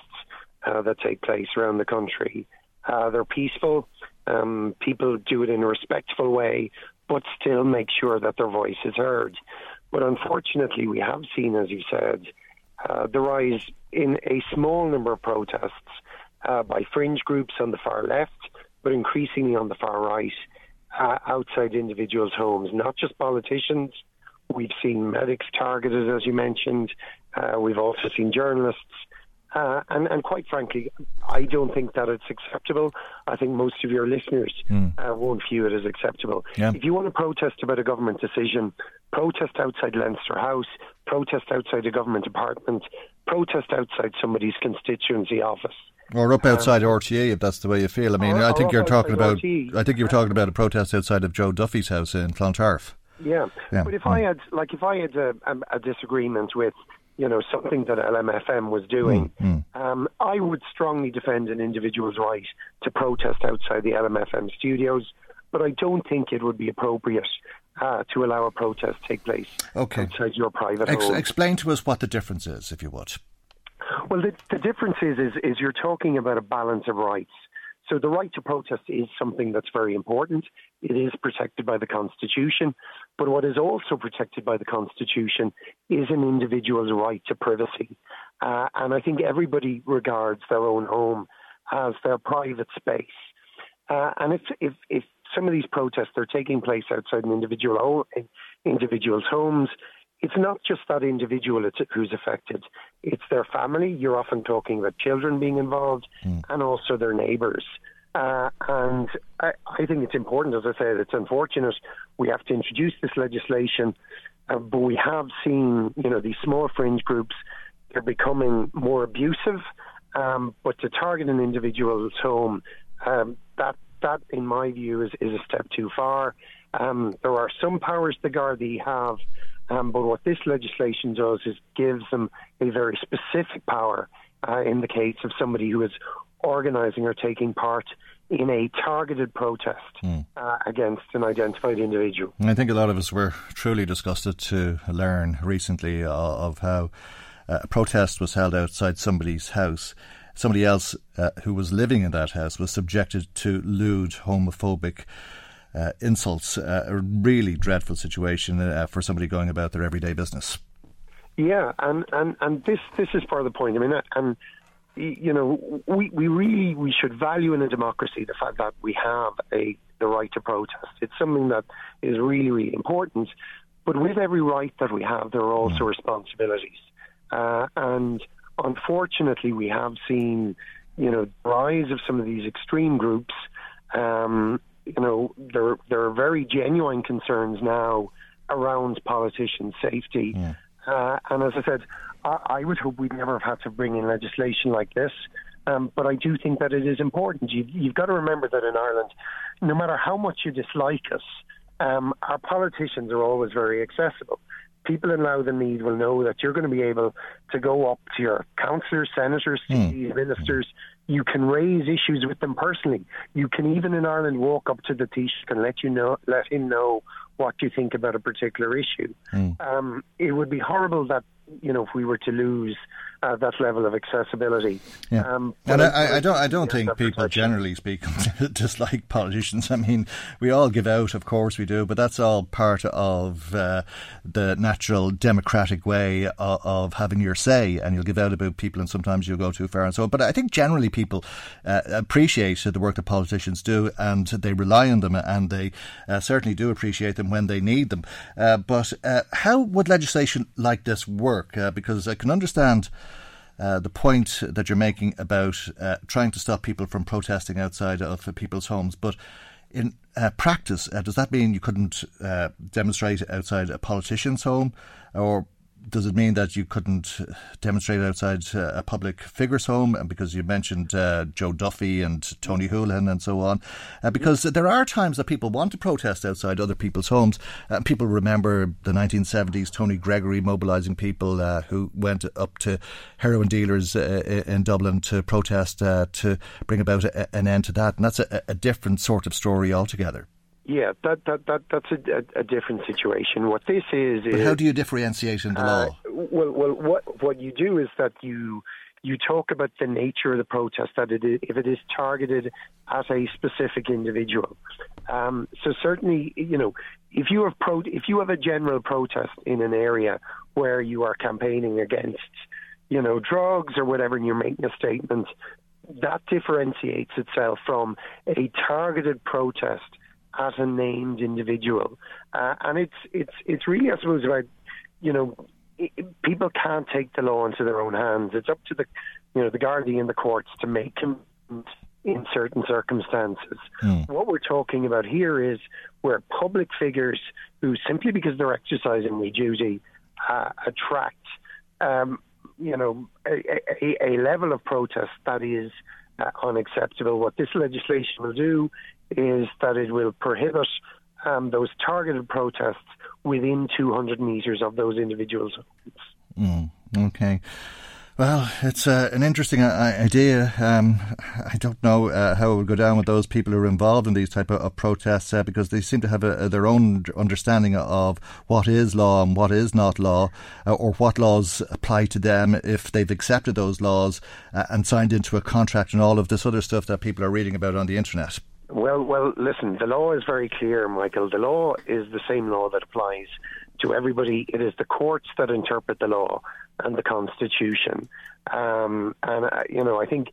uh, that take place around the country, uh, they're peaceful. Um, people do it in a respectful way, but still make sure that their voice is heard. But unfortunately, we have seen, as you said, uh, the rise in a small number of protests Uh, by fringe groups on the far left, but increasingly on the far right, uh, outside individuals' homes, not just politicians. We've seen medics targeted, as you mentioned. Uh, we've also seen journalists. Uh, and, and quite frankly, I don't think that it's acceptable. I think most of your listeners mm. uh, won't view it as acceptable. Yeah. If you want to protest about a government decision, protest outside Leinster House, protest outside a government department, protest outside somebody's constituency office. Or up outside um, R T E, if that's the way you feel. I mean, or, I think you're talking about. R T E. I think you were talking about a protest outside of Joe Duffy's house in Clontarf. Yeah, yeah. But if mm. I had, like, if I had a, a disagreement with, you know, something that L M F M was doing, mm. Mm. Um, I would strongly defend an individual's right to protest outside the L M F M studios. But I don't think it would be appropriate uh, to allow a protest to take place okay. outside your private Ex- home. Explain to us what the difference is, if you would. Well, the, the difference is, is is you're talking about a balance of rights. So the right to protest is something that's very important. It is protected by the Constitution. But what is also protected by the Constitution is an individual's right to privacy. Uh, and I think everybody regards their own home as their private space. Uh, and if, if, if some of these protests are taking place outside an individual home, individual's homes, it's not just that individual who's affected. It's their family. You're often talking about children being involved mm. and also their neighbours. Uh, and I, I think it's important, as I said, it's unfortunate. We have to introduce this legislation, uh, but we have seen, you know, these small fringe groups, they're becoming more abusive. Um, but to target an individual's home, um, that, that in my view, is, is a step too far. Um, there are some powers the Gardaí have, Um, but what this legislation does is gives them a very specific power uh, in the case of somebody who is organising or taking part in a targeted protest mm. uh, against an identified individual. And I think a lot of us were truly disgusted to learn recently uh, of how uh, a protest was held outside somebody's house. Somebody else uh, who was living in that house was subjected to lewd, homophobic Uh, insults, uh, a really dreadful situation uh, for somebody going about their everyday business. Yeah, and, and, and this this is part of the point. I mean, and you know, we, we really we should value in a democracy the fact that we have a the right to protest. It's something that is really, really important. But with every right that we have, there are also mm. responsibilities. Uh, and unfortunately, we have seen, you know, the rise of some of these extreme groups. Um, You know, there there are very genuine concerns now around politician safety. Yeah. Uh, and as I said, I, I would hope we'd never have had to bring in legislation like this. Um, but I do think that it is important. You've, you've got to remember that in Ireland, no matter how much you dislike us, um, our politicians are always very accessible. people in Louth and Meath will know that you're going to be able to go up to your councillors, senators, C Ds, mm. ministers. You can raise issues with them personally. You can even in Ireland walk up to the Taoiseach and let you know, let him know what you think about a particular issue. Mm. Um, it would be horrible that, you know, if we were to lose uh, that level of accessibility. Yeah. Um, and I, I, I don't, I don't think people, protection. generally speaking, dislike politicians. I mean, we all give out, of course we do, but that's all part of uh, the natural democratic way of, of having your say, and you'll give out about people and sometimes you'll go too far and so on. But I think generally people uh, appreciate the work that politicians do and they rely on them, and they uh, certainly do appreciate them when they need them. Uh, but uh, how would legislation like this work? Uh, because I can understand uh, the point that you're making about uh, trying to stop people from protesting outside of uh, people's homes. But in uh, practice, uh, does that mean you couldn't uh, demonstrate outside a politician's home? Or does it mean that you couldn't demonstrate outside uh, a public figure's home? And because you mentioned uh, Joe Duffy and Tony Holohan and so on. Uh, because there are times that people want to protest outside other people's homes. Uh, people remember the nineteen seventies, Tony Gregory mobilising people uh, who went up to heroin dealers uh, in Dublin to protest uh, to bring about a, an end to that. And that's a, a different sort of story altogether. Yeah, that that that that's a, a, a different situation. What this is, but is... But how do you differentiate in the uh, law? Well, well, what what you do is that you you talk about the nature of the protest, that it is, if it is targeted at a specific individual. Um, so certainly, you know, if you have pro, if you have a general protest in an area where you are campaigning against, you know, drugs or whatever, and you're making a statement, that differentiates itself from a targeted protest as a named individual, uh, and it's it's it's really, I suppose, about, you know, it, people can't take the law into their own hands. It's up to the, you know, the Gardaí and the courts to make them in certain circumstances. Mm. What we're talking about here is where public figures who, simply because they're exercising their duty, uh, attract, um, you know, a, a, a level of protest that is uh, unacceptable. What this legislation will do is that it will prohibit um, those targeted protests within two hundred metres of those individuals. Mm, okay. Well, it's uh, an interesting uh, idea. Um, I don't know uh, how it would go down with those people who are involved in these type of, of protests uh, because they seem to have a, a, their own understanding of what is law and what is not law, uh, or what laws apply to them if they've accepted those laws uh, and signed into a contract and all of this other stuff that people are reading about on the internet. Well, well, listen, the law is very clear, Michael. The law is the same law that applies to everybody. It is the courts that interpret the law and the Constitution. Um, and, uh, you know, I think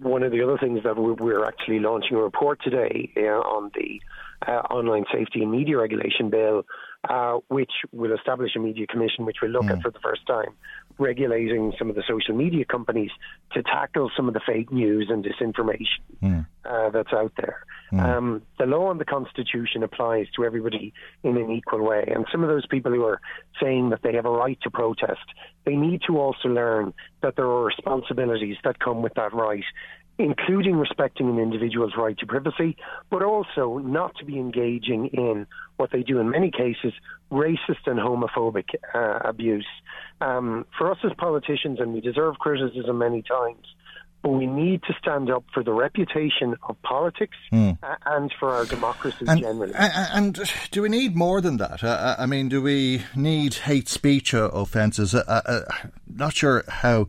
one of the other things that we're actually launching a report today uh, on the uh, Online Safety and Media Regulation Bill, uh, which will establish a media commission, which we'll look mm. at for the first time, regulating some of the social media companies to tackle some of the fake news and disinformation mm. uh, that's out there. Mm. Um, the law and the Constitution applies to everybody in an equal way. And some of those people who are saying that they have a right to protest, they need to also learn that there are responsibilities that come with that right, including respecting an individual's right to privacy, but also not to be engaging in what they do in many cases, racist and homophobic uh, abuse. Um, for us as politicians, and we deserve criticism many times, but we need to stand up for the reputation of politics mm. and for our democracy and, generally. And do we need more than that? I, I mean, do we need hate speech offences? I, I, not sure how...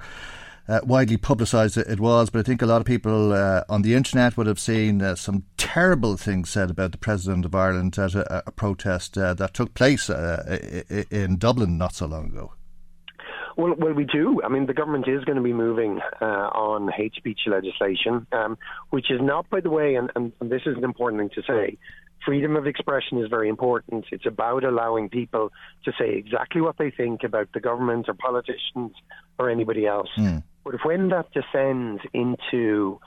Uh, widely publicised it was, but I think a lot of people uh, on the internet would have seen uh, some terrible things said about the President of Ireland at a, a protest uh, that took place uh, in Dublin not so long ago. Well, well, we do. I mean, the government is going to be moving uh, on hate speech legislation, um, which is not, by the way, and, and this is an important thing to say, freedom of expression is very important. It's about allowing people to say exactly what they think about the government or politicians or anybody else. Mm. But if when that descends into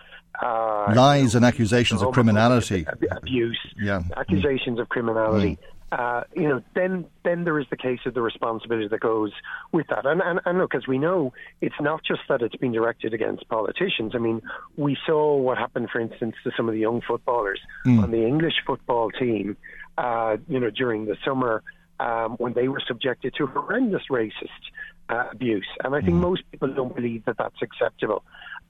uh, lies and accusations of criminality, abuse, yeah. accusations mm. of criminality, mm. uh, you know, then then there is the case of the responsibility that goes with that. And, and and look, as we know, it's not just that it's been directed against politicians. I mean, we saw what happened, for instance, to some of the young footballers mm. on the English football team, uh, you know, during the summer. um, when they were subjected to horrendous racist uh, abuse. And I think mm. most people don't believe that that's acceptable.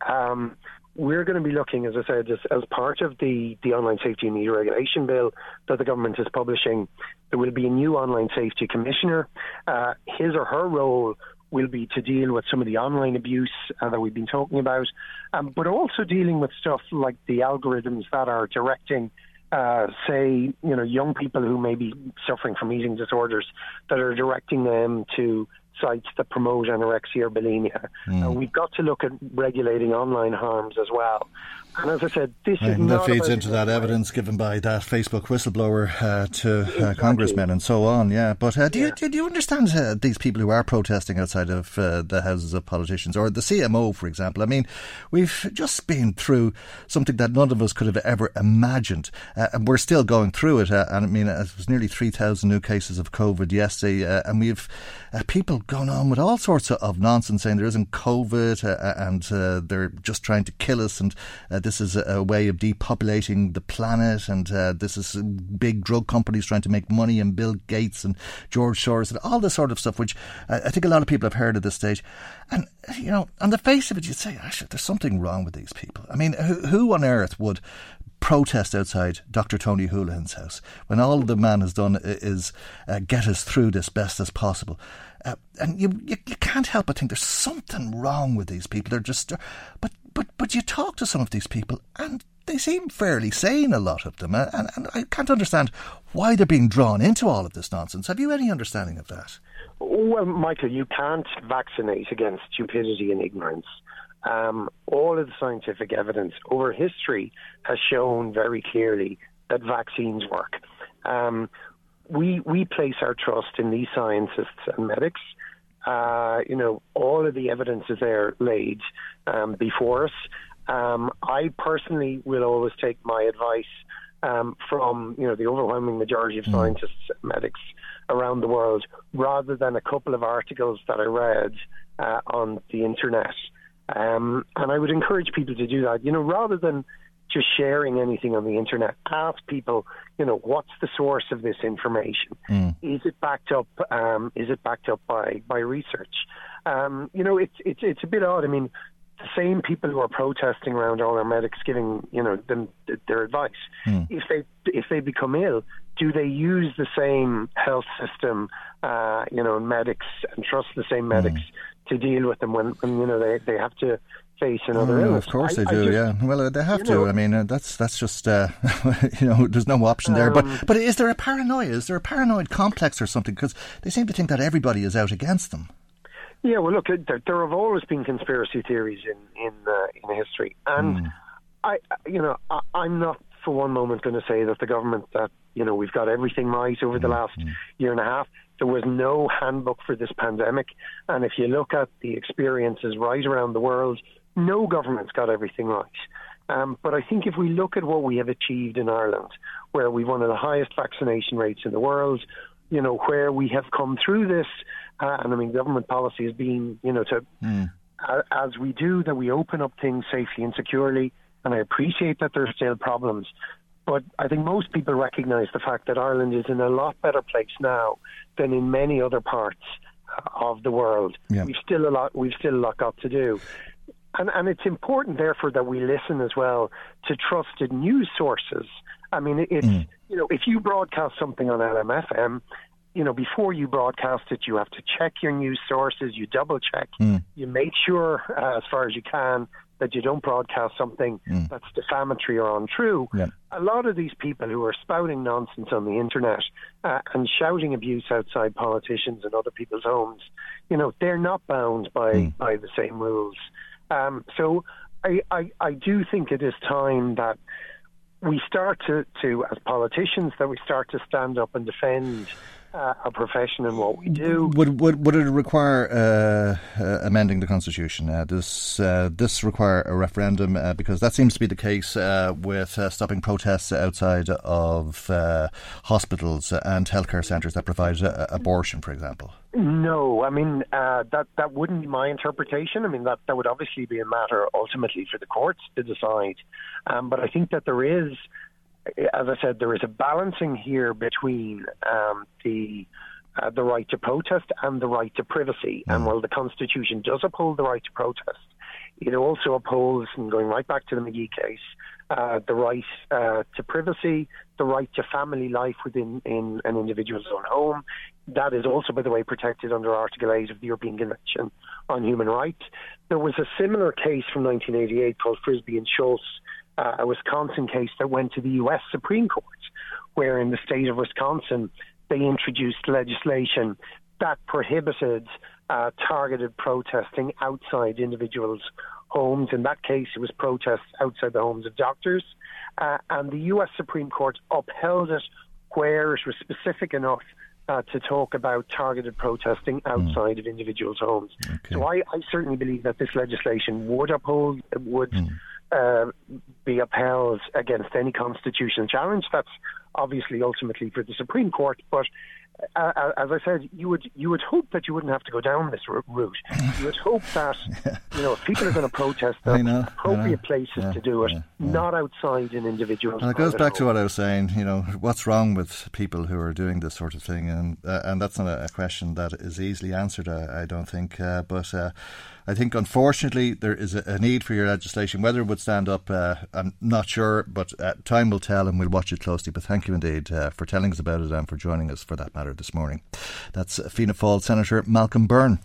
Um, we're going to be looking, as I said, as, as part of the, the Online Safety and Media Regulation Bill that the government is publishing, there will be a new Online Safety Commissioner. Uh, his or her role will be to deal with some of the online abuse uh, that we've been talking about, um, but also dealing with stuff like the algorithms that are directing Uh, say, you know, young people who may be suffering from eating disorders that are directing them to sites that promote anorexia or bulimia. Mm. Uh, we've got to look at regulating online harms as well. And as I said, this right, is and not that feeds into that evidence given by that Facebook whistleblower uh, to exactly. uh, congressmen and so on. Yeah, but uh, do yeah. you do you understand uh, these people who are protesting outside of uh, the houses of politicians or the C M O, for example? I mean, we've just been through something that none of us could have ever imagined, uh, and we're still going through it. Uh, and I mean, it was nearly three thousand new cases of COVID yesterday, uh, and we've uh, people going on with all sorts of nonsense, saying there isn't COVID, uh, and uh, they're just trying to kill us and. Uh, This is a way of depopulating the planet, and uh, this is big drug companies trying to make money, and Bill Gates and George Soros and all this sort of stuff, which uh, I think a lot of people have heard at this stage. And, you know, on the face of it, you'd say, actually, there's something wrong with these people. I mean, who, who on earth would protest outside Doctor Tony Holohan's house when all the man has done is uh, get us through this best as possible? Uh, and you, you you can't help but think there's something wrong with these people. They're just... But But but you talk to some of these people and they seem fairly sane, a lot of them. And, and I can't understand why they're being drawn into all of this nonsense. Have you any understanding of that? Well, Michael, you can't vaccinate against stupidity and ignorance. Um, all of the scientific evidence over history has shown very clearly that vaccines work. Um, we we place our trust in these scientists and medics. Uh, you know, all of the evidence is there laid um, before us. Um, I personally will always take my advice um, from, you know, the overwhelming majority of mm. scientists and medics around the world rather than a couple of articles that I read uh, on the internet. Um, and I would encourage people to do that, you know, rather than just sharing anything on the internet. Ask people, you know, what's the source of this information? Mm. Is it backed up? Um, is it backed up by by research? Um, you know, it's it's it's a bit odd. I mean, the same people who are protesting around all our medics giving, you know, them their advice. Mm. If they if they become ill, do they use the same health system, uh, you know, and medics and trust the same medics mm. to deal with them when, when you know they, they have to. Face another oh, of course I, they do, I just, yeah. Well, they have to. Know, I mean, uh, that's that's just uh, you know, there's no option um, there. But but is there a paranoia? Is there a paranoid complex or something? Because they seem to think that everybody is out against them. Yeah, well, look, there, there have always been conspiracy theories in in, uh, in history, and mm. I, you know, I, I'm not for one moment going to say that the government that you know we've got everything right over mm-hmm. the last year and a half. There was no handbook for this pandemic, and if you look at the experiences right around the world. No government's got everything right. Um, but I think if we look at what we have achieved in Ireland, where we've one of the highest vaccination rates in the world, you know, where we have come through this, uh, and I mean, government policy has been, you know, to mm. uh, as we do, that we open up things safely and securely, and I appreciate that there's still problems. But I think most people recognise the fact that Ireland is in a lot better place now than in many other parts of the world. Yeah. We've still a lot, we've still a lot got to do. And, and it's important, therefore, that we listen as well to trusted news sources. I mean, it's mm. you know, if you broadcast something on L M F M, you know, before you broadcast it, you have to check your news sources, you double check, mm. you make sure uh, as far as you can that you don't broadcast something mm. that's defamatory or untrue. Yeah. A lot of these people who are spouting nonsense on the internet uh, and shouting abuse outside politicians and other people's homes, you know, they're not bound by, mm. by the same rules. Um, so I, I, I do think it is time that we start to, to, as politicians, that we start to stand up and defend uh, our profession and what we do. Would would, would it require uh, uh, amending the Constitution? Uh, does uh, this require a referendum? Uh, because that seems to be the case uh, with uh, stopping protests outside of uh, hospitals and healthcare centres that provide uh, abortion, for example. No, I mean, uh, that, that wouldn't be my interpretation. I mean, that, that would obviously be a matter ultimately for the courts to decide. Um, but I think that there is, as I said, there is a balancing here between um, the uh, the right to protest and the right to privacy. Mm. And while the Constitution does uphold the right to protest, it also upholds, and going right back to the McGee case, uh, the right uh, to privacy, the right to family life within in an individual's own home. That is also, by the way, protected under Article eight of the European Convention on Human Rights. There was a similar case from nineteen eighty-eight called Frisbee and Schultz, uh, a Wisconsin case that went to the U S Supreme Court, where in the state of Wisconsin, they introduced legislation that prohibited uh, targeted protesting outside individuals' homes. In that case, it was protests outside the homes of doctors. Uh, and the U S Supreme Court upheld it where it was specific enough uh, to talk about targeted protesting outside mm. of individuals' homes. Okay. So I, I certainly believe that this legislation would uphold, would mm. uh, be upheld against any constitutional challenge. That's obviously ultimately for the Supreme Court, but Uh, as I said, you would you would hope that you wouldn't have to go down this route. You would hope that yeah. you know, if people are going to protest, there are appropriate places yeah, to do it, yeah, yeah. not outside an individual. And it goes back to what I was saying. You know, what's wrong with people who are doing this sort of thing? And uh, and that's not a question that is easily answered. I, I don't think, uh, but uh, I think unfortunately there is a, a need for your legislation. Whether it would stand up, uh, I'm not sure, but uh, time will tell, and we'll watch it closely. But thank you indeed uh, for telling us about it and for joining us for that matter this morning. That's Fianna Fáil Senator Malcolm Byrne.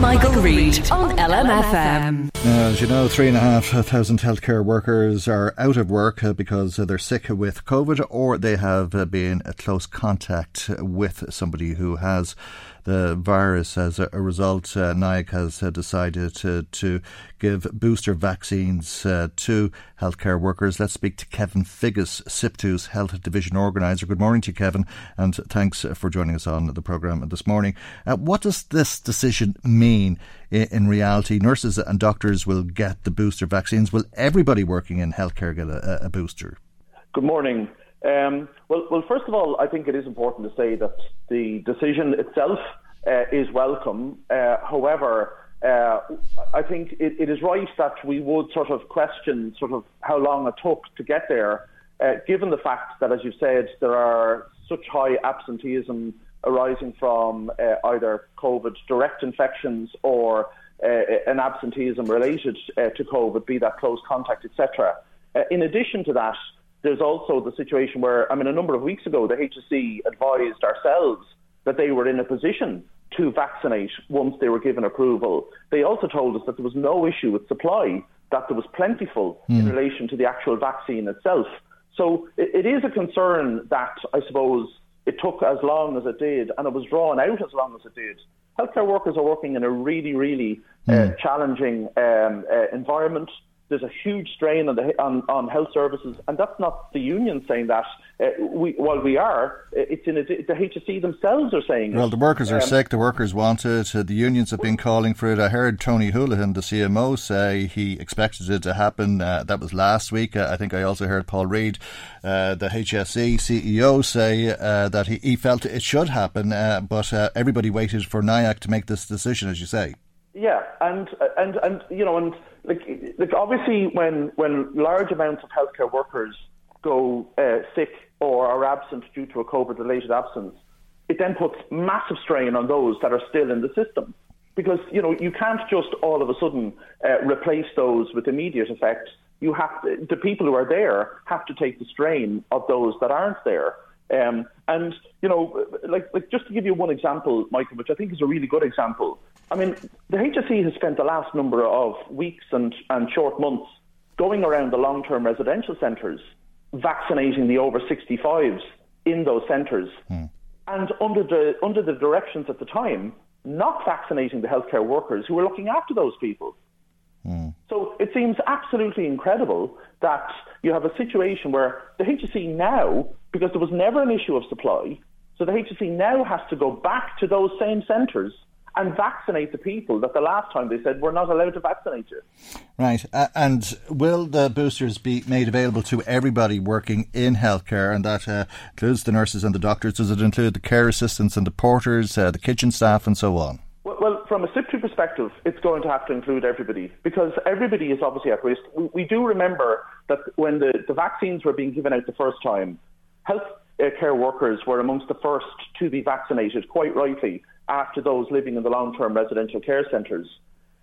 Michael, Michael Reid on L M F M. Now, as you know, three and a half thousand healthcare workers are out of work because they're sick with COVID or they have been in close contact with somebody who has the virus. As a result, uh, N I A C has uh, decided uh, to give booster vaccines uh, to healthcare workers. Let's speak to Kevin Figgis, SIPTU's Health Division Organiser. Good morning to you, Kevin, and thanks for joining us on the programme this morning. Uh, what does this decision mean in, in reality? Nurses and doctors will get the booster vaccines. Will everybody working in healthcare get a, a booster? Good morning. Um, well, well, first of all, I think it is important to say that the decision itself uh, is welcome. Uh, however, uh, I think it, it is right that we would sort of question sort of how long it took to get there, uh, given the fact that, as you said, there are such high absenteeism arising from uh, either COVID direct infections or uh, an absenteeism related uh, to COVID, be that close contact, et cetera. Uh, in addition to that, there's also the situation where, I mean, a number of weeks ago, the H S E advised ourselves that they were in a position to vaccinate once they were given approval. They also told us that there was no issue with supply, that there was plentiful mm. in relation to the actual vaccine itself. So it, it is a concern that, I suppose, it took as long as it did and it was drawn out as long as it did. Healthcare workers are working in a really, really mm. uh, challenging um, uh, environment. There's a huge strain on, the, on, on health services, and that's not the union saying that. Uh, we, while we are, it's in a, the H S E themselves are saying well, it. Well, the workers are um, sick, the workers want it, uh, the unions have been calling for it. I heard Tony Holohan, the C M O, say he expected it to happen. Uh, that was last week. Uh, I think I also heard Paul Reid, uh, the H S E C E O, say uh, that he, he felt it should happen, uh, but uh, everybody waited for N I A C to make this decision, as you say. Yeah, and, and, and you know, and like, like obviously when, when large amounts of healthcare workers go uh, sick or are absent due to a COVID-related absence, it then puts massive strain on those that are still in the system. Because, you know, you can't just all of a sudden uh, replace those with immediate effect. You have to, the people who are there have to take the strain of those that aren't there. Um, and, you know, like, like just to give you one example, Michael, which I think is a really good example, I mean, the H S E has spent the last number of weeks and, and short months going around the long-term residential centres, vaccinating the over sixty-fives in those centres, mm. and under the under the directions at the time, not vaccinating the healthcare workers who were looking after those people. Mm. So it seems absolutely incredible that you have a situation where the H S E now, because there was never an issue of supply, so the H S E now has to go back to those same centres and vaccinate the people that the last time they said, we're not allowed to vaccinate you. Right. Uh, and will the boosters be made available to everybody working in healthcare? And that uh, includes the nurses and the doctors. Does it include the care assistants and the porters, uh, the kitchen staff and so on? Well, well from a SIPTU perspective, it's going to have to include everybody because everybody is obviously at risk. We, we do remember that when the, the vaccines were being given out the first time, health uh, care workers were amongst the first to be vaccinated, quite rightly, after those living in the long-term residential care centres.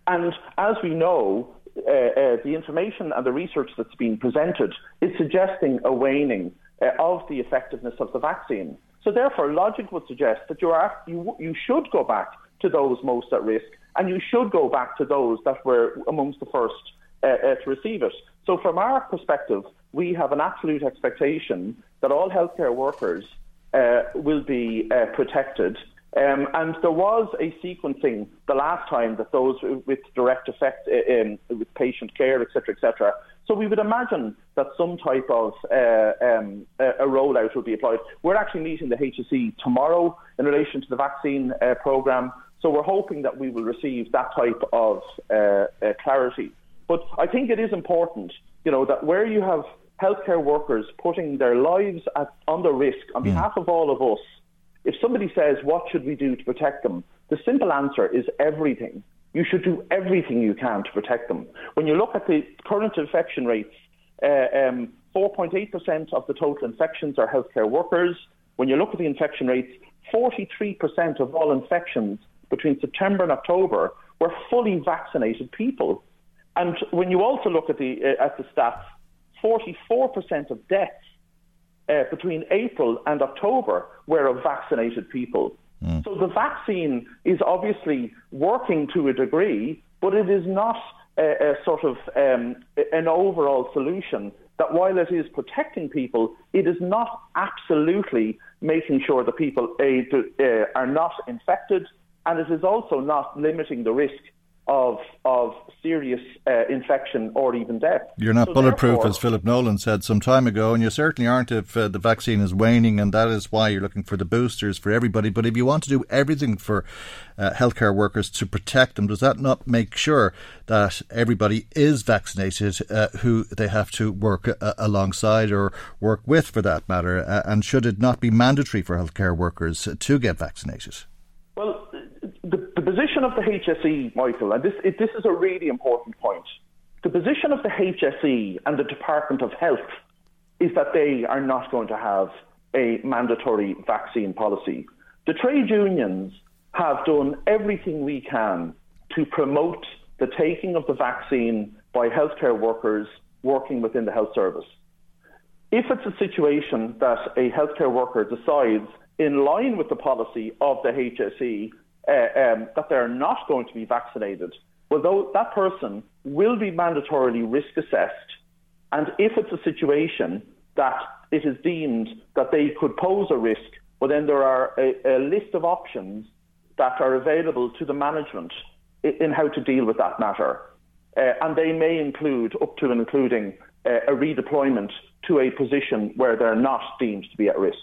And as we know, uh, uh, the information and the research that's been presented is suggesting a waning uh, of the effectiveness of the vaccine. So therefore, logic would suggest that you are you you should go back to those most at risk, and you should go back to those that were amongst the first uh, uh, to receive it. So from our perspective, we have an absolute expectation that all healthcare workers uh, will be uh, protected. Um, and there was a sequencing the last time that those with direct effect, um, with patient care, et cetera, et cetera. So we would imagine that some type of uh, um, a rollout will be applied. We're actually meeting the H S E tomorrow in relation to the vaccine uh, programme. So we're hoping that we will receive that type of uh, uh, clarity. But I think it is important, you know, that where you have healthcare workers putting their lives at, under risk on behalf of all of us, if somebody says, what should we do to protect them? The simple answer is everything. You should do everything you can to protect them. When you look at the current infection rates, uh, um, four point eight percent of the total infections are healthcare workers. When you look at the infection rates, forty-three percent of all infections between September and October were fully vaccinated people. And when you also look at the uh, at the stats, forty-four percent of deaths Uh, between April and October were of vaccinated people. Mm. So the vaccine is obviously working to a degree, but it is not a, a sort of um, an overall solution that while it is protecting people, it is not absolutely making sure that people uh, do, uh, are not infected, and it is also not limiting the risk of of serious uh, infection or even death. You're not so bulletproof, as Philip Nolan said some time ago, and you certainly aren't if uh, the vaccine is waning, and that is why you're looking for the boosters for everybody. But if you want to do everything for uh, healthcare workers to protect them, does that not make sure that everybody is vaccinated uh, who they have to work uh, alongside or work with, for that matter? Uh, and should it not be mandatory for healthcare workers to get vaccinated? Well, The, the position of the H S E, Michael, and this, it, this is a really important point, the position of the H S E and the Department of Health is that they are not going to have a mandatory vaccine policy. The trade unions have done everything we can to promote the taking of the vaccine by healthcare workers working within the health service. If it's a situation that a healthcare worker decides, in line with the policy of the H S E, Uh, um, that they're not going to be vaccinated, well, though, that person will be mandatorily risk assessed. And if it's a situation that it is deemed that they could pose a risk, well, then there are a, a list of options that are available to the management in, in how to deal with that matter. Uh, and they may include, up to and including, uh, a redeployment to a position where they're not deemed to be at risk.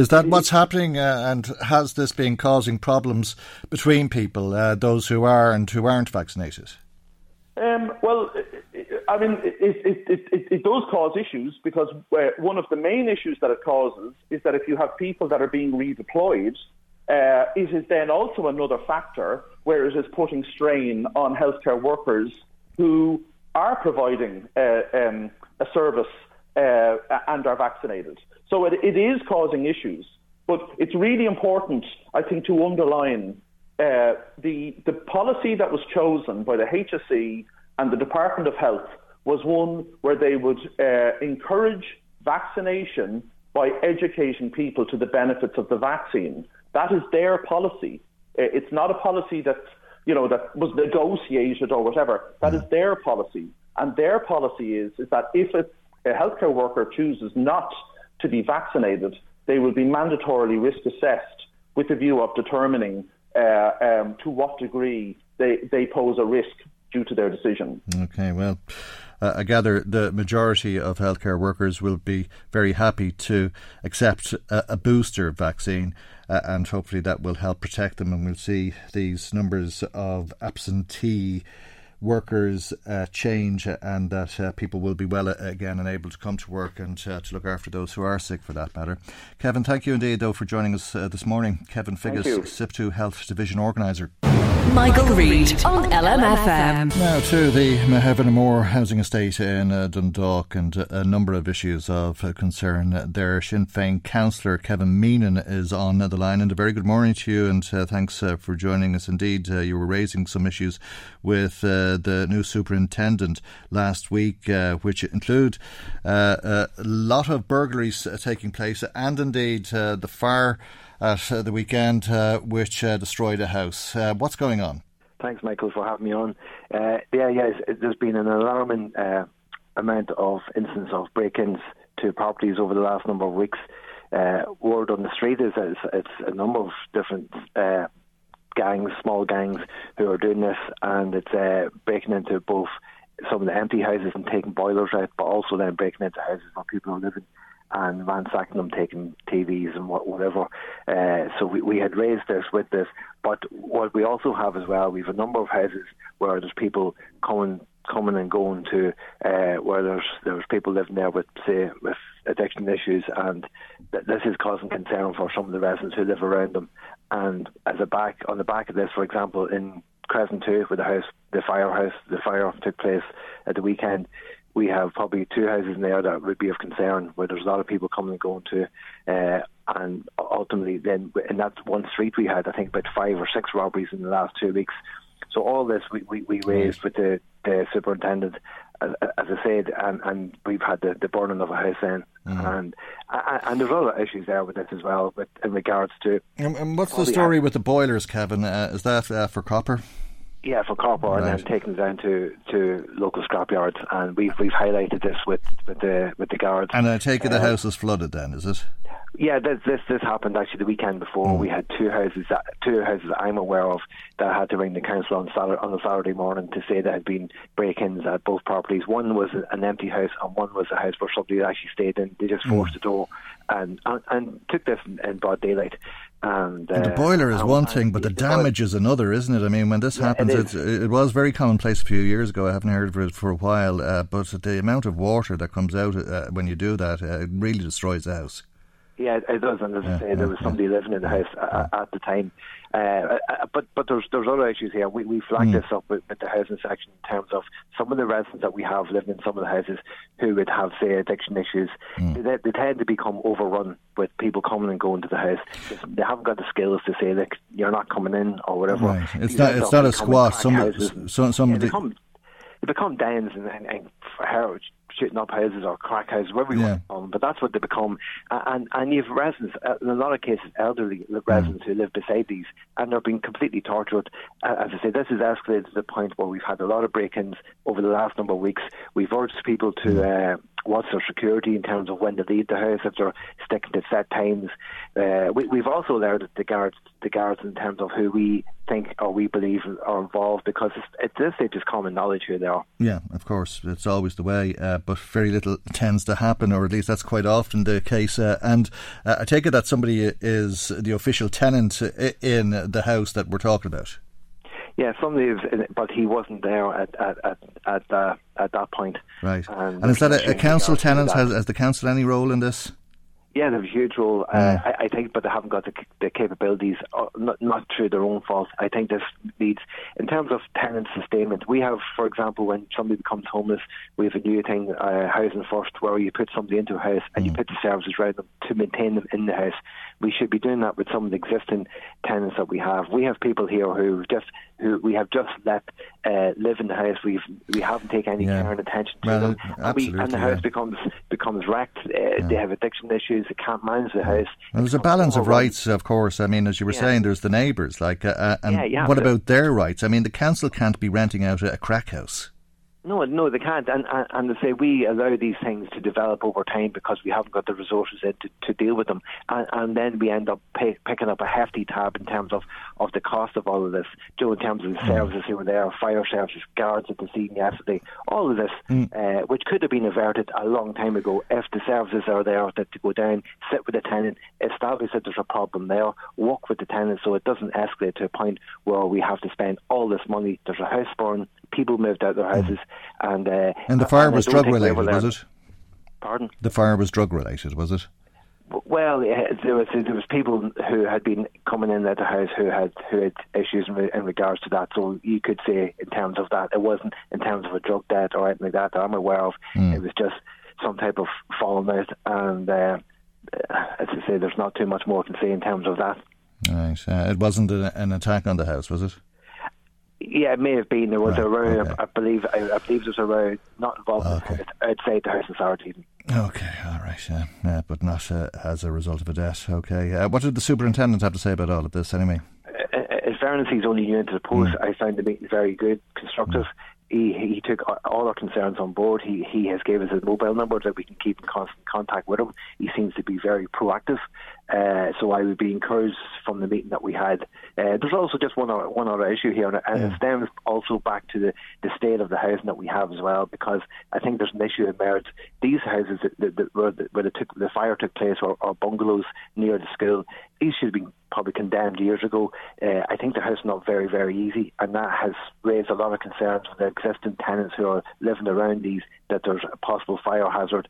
Is that what's happening, uh, and has this been causing problems between people, uh, those who are and who aren't vaccinated? Um, well, I mean, it, it, it, it, it does cause issues, because one of the main issues that it causes is that if you have people that are being redeployed, uh, it is then also another factor where it is putting strain on healthcare workers who are providing uh, um, a service uh, and are vaccinated. So it, it is causing issues, but it's really important, I think, to underline uh, the the policy that was chosen by the H S E and the Department of Health was one where they would uh, encourage vaccination by educating people to the benefits of the vaccine. That is their policy. It's not a policy that, you know, that was negotiated or whatever. That is their policy, and their policy is is that if a, a healthcare worker chooses not to be vaccinated, they will be mandatorily risk assessed with the view of determining uh, um, to what degree they, they pose a risk due to their decision. Okay, well, uh, I gather the majority of healthcare workers will be very happy to accept a, a booster vaccine, uh, and hopefully that will help protect them, and we'll see these numbers of absentee workers uh, change and that uh, people will be well again and able to come to work and uh, to look after those who are sick, for that matter. Kevin, thank you indeed, though, for joining us uh, this morning. Kevin Figgis, S I P two Health Division Organiser. Michael, Michael Reid on L M F M. Now to the Mahevan and Moore housing estate in uh, Dundalk, and uh, a number of issues of uh, concern there. Sinn Féin councillor Kevin Meenan is on the line, and a very good morning to you, and uh, thanks uh, for joining us. Indeed, uh, you were raising some issues with uh, the new superintendent last week, uh, which include uh, a lot of burglaries taking place, and indeed uh, the fire at uh, the weekend, uh, which uh, destroyed a house. Uh, what's going on? Thanks, Michael, for having me on. Uh, yeah, yes, there's been an alarming uh, amount of incidents of break-ins to properties over the last number of weeks. Uh, word on the street is that it's, it's a number of different uh, gangs, small gangs, who are doing this, and it's uh, breaking into both some of the empty houses and taking boilers out, but also then breaking into houses where people are living and ransacking them, taking T Vs and what, whatever. Uh, so we, we had raised this with this. But what we also have as well, we have a number of houses where there's people coming coming and going to, uh, where there's there's people living there with, say, with addiction issues, and th- this is causing concern for some of the residents who live around them. And as a back on the back of this, for example, in Crescent two, with the house, the firehouse, the fire took place at the weekend. We have probably two houses in there that would be of concern, where there's a lot of people coming and going to, uh, and ultimately then in that one street we had, I think, about five or six robberies in the last two weeks. So all this we, we, we raised with the, the superintendent, as, as I said, and, and we've had the, the burning of a house then. Mm-hmm. And, and and there's other issues there with this as well, but in regards to... And, and what's the story the, with the boilers, Kevin? Uh, is that uh, for copper? Yeah, for copper, right. And then taken down to, to local scrapyards, and we've we've highlighted this with, with the with the guards. And I take it the uh, house is flooded then, is it? Yeah, this this, this happened actually the weekend before. Mm. We had two houses that two houses that I'm aware of that had to ring the council on Saturday, on a Saturday morning to say there had been break-ins at both properties. One was an empty house, and one was a house where somebody actually stayed in. They just forced mm. the door and, and and took this in broad daylight. And, uh, and the boiler is one thing, but the damage is another, isn't it? I mean, when this yeah, happens, it, it, it was very commonplace a few years ago. I haven't heard of it for a while, uh, but the amount of water that comes out uh, when you do that, uh, it really destroys the house. Yeah, it does, and as yeah, I say, yeah, there was somebody yeah. living in the house yeah. at, at the time. Uh, but but there's there's other issues here. We we flagged mm. this up with, with the housing section in terms of some of the residents that we have living in some of the houses who would have, say, addiction issues. Mm. They, they tend to become overrun with people coming and going to the house. They haven't got the skills to say, like, you're not coming in or whatever. Right. It's These not it's not a squat. Some some somebody they become dens and, and, and her, shooting up houses or crack houses, whatever you yeah. want to call them, but that's what they become. And and you have residents, in a lot of cases, elderly residents mm. who live beside these, and they're being completely tortured. As I say, this has escalated to the point where we've had a lot of break-ins over the last number of weeks. We've urged people to mm. uh, watch their security in terms of when they leave the house, if they're sticking to set times. Uh, we, we've also allowed the guards, the guards in terms of who we think or we believe are involved, because it's, at this stage it's common knowledge who they are. Yeah, of course, it's always the way, uh, but very little tends to happen, or at least that's quite often the case. Uh, and uh, I take it that somebody is the official tenant in the house that we're talking about. Yeah, somebody is, but he wasn't there at at at at, uh, at that point. Right. And, and is that a, a council tenant? Has, has the council any role in this? Yeah, they have a huge role, uh, yeah. I, I think, but they haven't got the, the capabilities, uh, not, not through their own fault. I think this needs, in terms of tenant sustainment, we have, for example, when somebody becomes homeless, we have a new thing, uh, Housing First, where you put somebody into a house and mm. you put the services around them to maintain them in the house. We should be doing that with some of the existing tenants that we have. We have people here who just who we have just let uh, live in the house. We've, we haven't taken any yeah. care and attention to well, them. And, we, and the house yeah. becomes becomes wrecked. Uh, yeah. They have addiction issues. They can't manage the house. Well, there's a balance of rights, of course. I mean, as you were yeah. saying, there's the neighbours. Like, uh, and yeah, yeah, what about their rights? I mean, the council can't be renting out a crack house. No, no, they can't. And, and, and they say we allow these things to develop over time because we haven't got the resources in to, to deal with them. And, and then we end up pay, picking up a hefty tab in terms of, of the cost of all of this, Joe, in terms of the services who were there, fire services, guards at the scene yesterday, all of this, mm. uh, which could have been averted a long time ago if the services are there that to go down, sit with the tenant, establish that there's a problem there, work with the tenant so it doesn't escalate to a point where we have to spend all this money. There's a house burn, people moved out of their houses. Mm. And uh, and the fire and was drug-related, was it? Pardon? The fire was drug-related, was it? Well, yeah, there was there was people who had been coming in at the house who had who had issues in, in regards to that. So you could say in terms of that, it wasn't in terms of a drug debt or anything like that that I'm aware of. Mm. It was just some type of falling out, and uh, as I say, there's not too much more I can say in terms of that. Right. Uh, it wasn't a, an attack on the house, was it? Yeah, it may have been. There was right, a row. Okay. I, I believe. I, I believe there was a row not involved okay. in outside the house in Saratine. Okay, all right, yeah, yeah but not uh, as a result of a death. Okay, uh, what did the superintendent have to say about all of this, anyway? Uh, in fairness, he's only new into the post. Mm. I found the meeting very good, constructive. Mm. He he took all our concerns on board. He he has gave us his mobile number that we can keep in constant contact with him. He seems to be very proactive. Uh, so I would be encouraged from the meeting that we had. Uh, there's also just one other, one other issue here, and, and yeah. it stems also back to the, the state of the housing that we have as well, because I think there's an issue that merits these houses that, that, that, where, the, where the, took, the fire took place or, or bungalows near the school. These should have been probably condemned years ago. Uh, I think the house is not very, very easy, and that has raised a lot of concerns for the existing tenants who are living around these, that there's a possible fire hazard.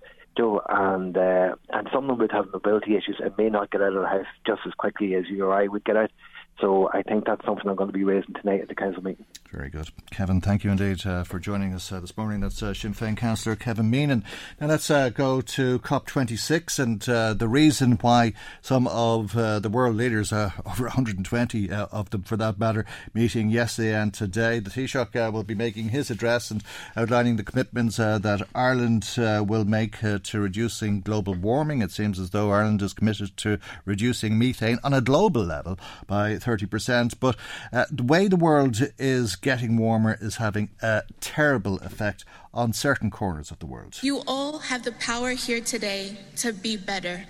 And uh, and some of them would have mobility issues and may not get out of the house just as quickly as you or I would get out. So I think that's something I'm going to be raising tonight at the council meeting. Very good. Kevin, thank you indeed uh, for joining us uh, this morning. That's uh, Sinn Féin councillor Kevin Meenan. Now let's uh, go to COP twenty-six and uh, the reason why some of uh, the world leaders, uh, over one hundred twenty uh, of them for that matter, meeting yesterday and today. The Taoiseach uh, will be making his address and outlining the commitments uh, that Ireland uh, will make uh, to reducing global warming. It seems as though Ireland is committed to reducing methane on a global level by thirty percent, but uh, the way the world is getting warmer is having a terrible effect on certain corners of the world. You all have the power here today to be better,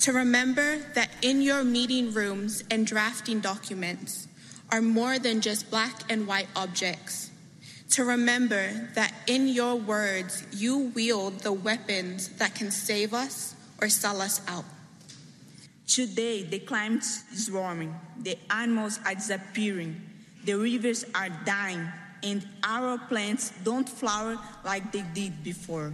to remember that in your meeting rooms and drafting documents are more than just black and white objects, to remember that in your words you wield the weapons that can save us or sell us out. Today, the climate is warming, the animals are disappearing, the rivers are dying, and our plants don't flower like they did before.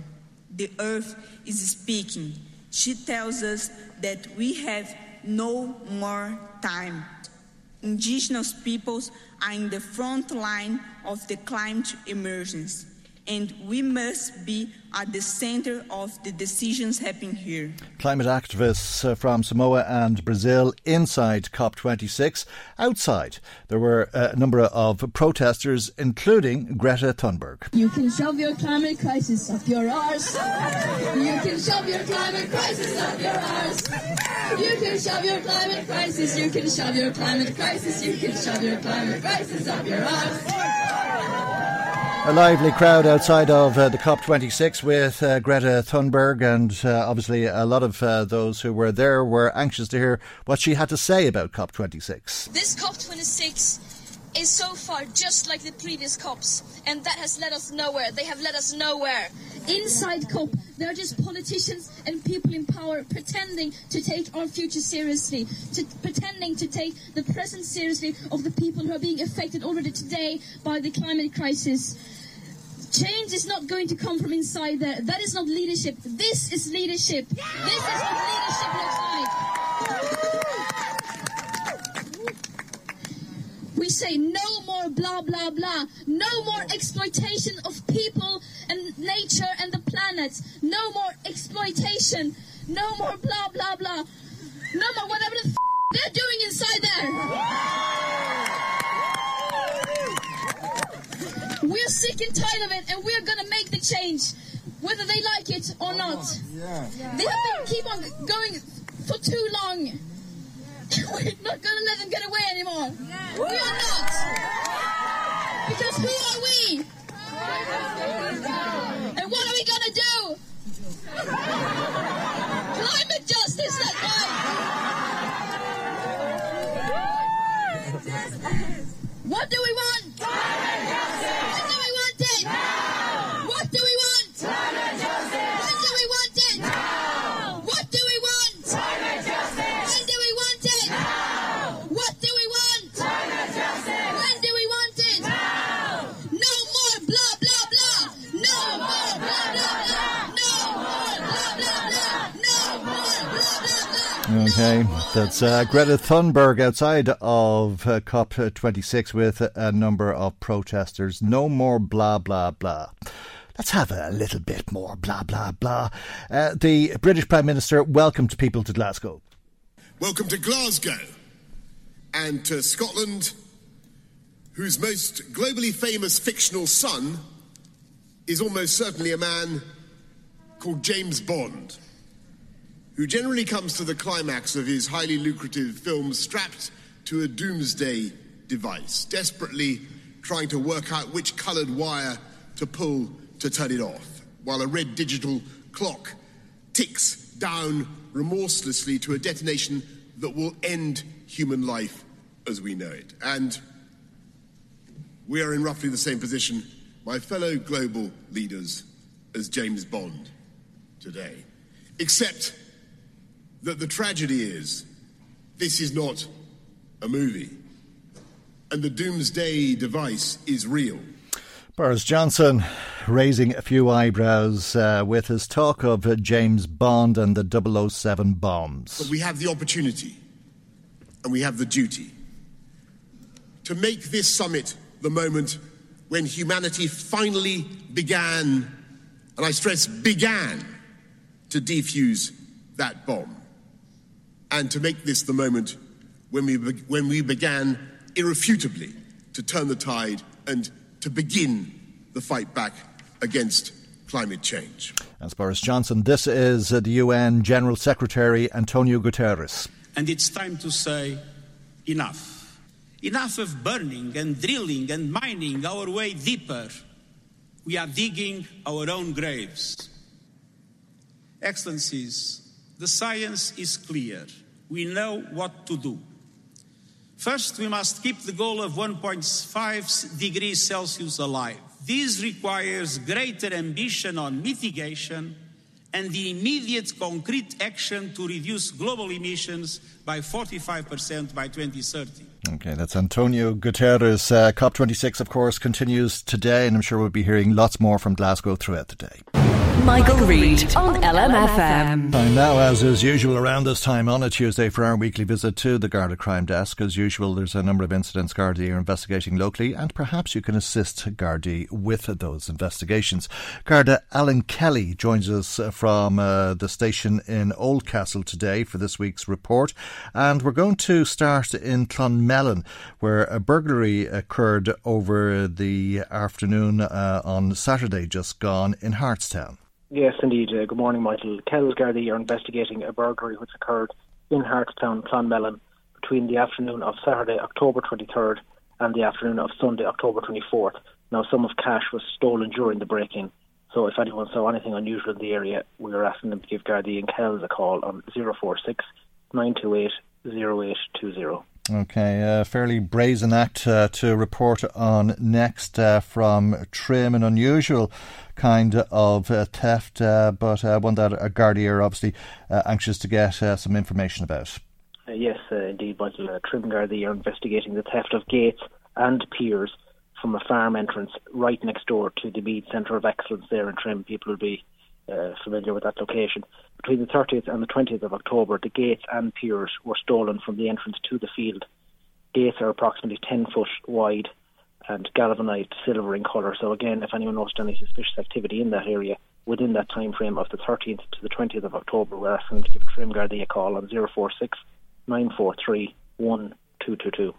The earth is speaking. She tells us that we have no more time. Indigenous peoples are in the front line of the climate emergency, and we must be at the centre of the decisions happening here. Climate activists from Samoa and Brazil inside COP twenty-six. Outside, there were a number of protesters, including Greta Thunberg. You can shove your climate crisis up your arse. You can shove your climate crisis up your arse. You can shove your climate crisis. You can shove your climate crisis. You can shove your climate crisis up your arse. A lively crowd outside of uh, the COP twenty-six with uh, Greta Thunberg, and uh, obviously a lot of uh, those who were there were anxious to hear what she had to say about COP twenty-six. This COP twenty-six is so far just like the previous COPs, and that has led us nowhere. They have led us nowhere. Inside COP, they're just politicians and people in power pretending to take our future seriously, to, pretending to take the present seriously of the people who are being affected already today by the climate crisis. Change is not going to come from inside there. That is not leadership. This is leadership. This is what leadership looks like. We say no more blah, blah, blah. No more exploitation of people and nature and the planet. No more exploitation. No more blah, blah, blah. No more whatever the f*** they're doing inside there. We're sick and tired of it, and we're going to make the change, whether they like it or not. Oh, yeah. Yeah. They have to keep on going for too long. Yeah. We're not going to let them get away anymore. Yeah. We are not. Yeah. Because who are we? Yeah. And what are we going to do? Climate justice, that's right. Climate justice. What do we want? Climate justice! When do we want it? Now! What do we want? Climate justice! When do we want it? Now! What do we want? Climate justice! When do we want it? Now! What do we want? Climate justice! When do we want it? Now! No more! Okay, that's uh, Greta Thunberg outside of uh, COP twenty-six with a number of protesters. No more blah, blah, blah. Let's have a little bit more blah, blah, blah. Uh, the British Prime Minister welcomed people to Glasgow. Welcome to Glasgow and to Scotland, whose most globally famous fictional son is almost certainly a man called James Bond, who generally comes to the climax of his highly lucrative film strapped to a doomsday device, desperately trying to work out which coloured wire to pull to turn it off, while a red digital clock ticks down remorselessly to a detonation that will end human life as we know it. And we are in roughly the same position, my fellow global leaders, as James Bond today. Except that the tragedy is, this is not a movie, and the doomsday device is real. Boris Johnson raising a few eyebrows uh, with his talk of uh, James Bond and the double oh seven bombs. But we have the opportunity, and we have the duty, to make this summit the moment when humanity finally began, and I stress began, to defuse that bomb, and to make this the moment when we be- when we began irrefutably to turn the tide and to begin the fight back against climate change. As Boris Johnson, this is the U N General Secretary Antonio Guterres. And it's time to say enough. Enough of burning and drilling and mining our way deeper. We are digging our own graves. Excellencies, the science is clear. We know what to do. First, we must keep the goal of one point five degrees Celsius alive. This requires greater ambition on mitigation and the immediate concrete action to reduce global emissions by forty-five percent by twenty thirty. OK, that's Antonio Guterres. Uh, COP twenty-six, of course, continues today, and I'm sure we'll be hearing lots more from Glasgow throughout the day. Michael, Michael Reid, Reid on L M F M. And now, as is usual around this time on a Tuesday, for our weekly visit to the Garda Crime Desk. As usual, there's a number of incidents Gardaí are investigating locally, and perhaps you can assist Gardaí with those investigations. Garda Alan Kelly joins us from uh, the station in Oldcastle today for this week's report. And we're going to start in Clonmelon, where a burglary occurred over the afternoon uh, on Saturday just gone in Hartstown. Yes, indeed. Uh, good morning, Michael. Kells Gardaí are investigating a burglary which occurred in Hartstown, Clonmelon, between the afternoon of Saturday, October twenty-third, and the afternoon of Sunday, October twenty-fourth. Now, some of cash was stolen during the break-in, so if anyone saw anything unusual in the area, we are asking them to give Gardaí and Kells a call on zero four six, nine two eight, zero eight two zero. OK, a fairly brazen act uh, to report on next uh, from Trim, an unusual kind of uh, theft, uh, but uh, one that a Gardaí are obviously uh, anxious to get uh, some information about. Uh, yes, uh, indeed, Michael. Uh, Trim Gardaí are investigating the theft of gates and piers from a farm entrance right next door to the Mead Centre of Excellence there in Trim. People will be uh, familiar with that location. Between the thirtieth and the twentieth of October, the gates and piers were stolen from the entrance to the field. Gates are approximately ten foot wide and galvanised silver in colour. So again, if anyone noticed any suspicious activity in that area within that time frame of the thirteenth to the twentieth of October, we're asking to give Trim Gardaí a call on zero four six, nine four three, one two two two.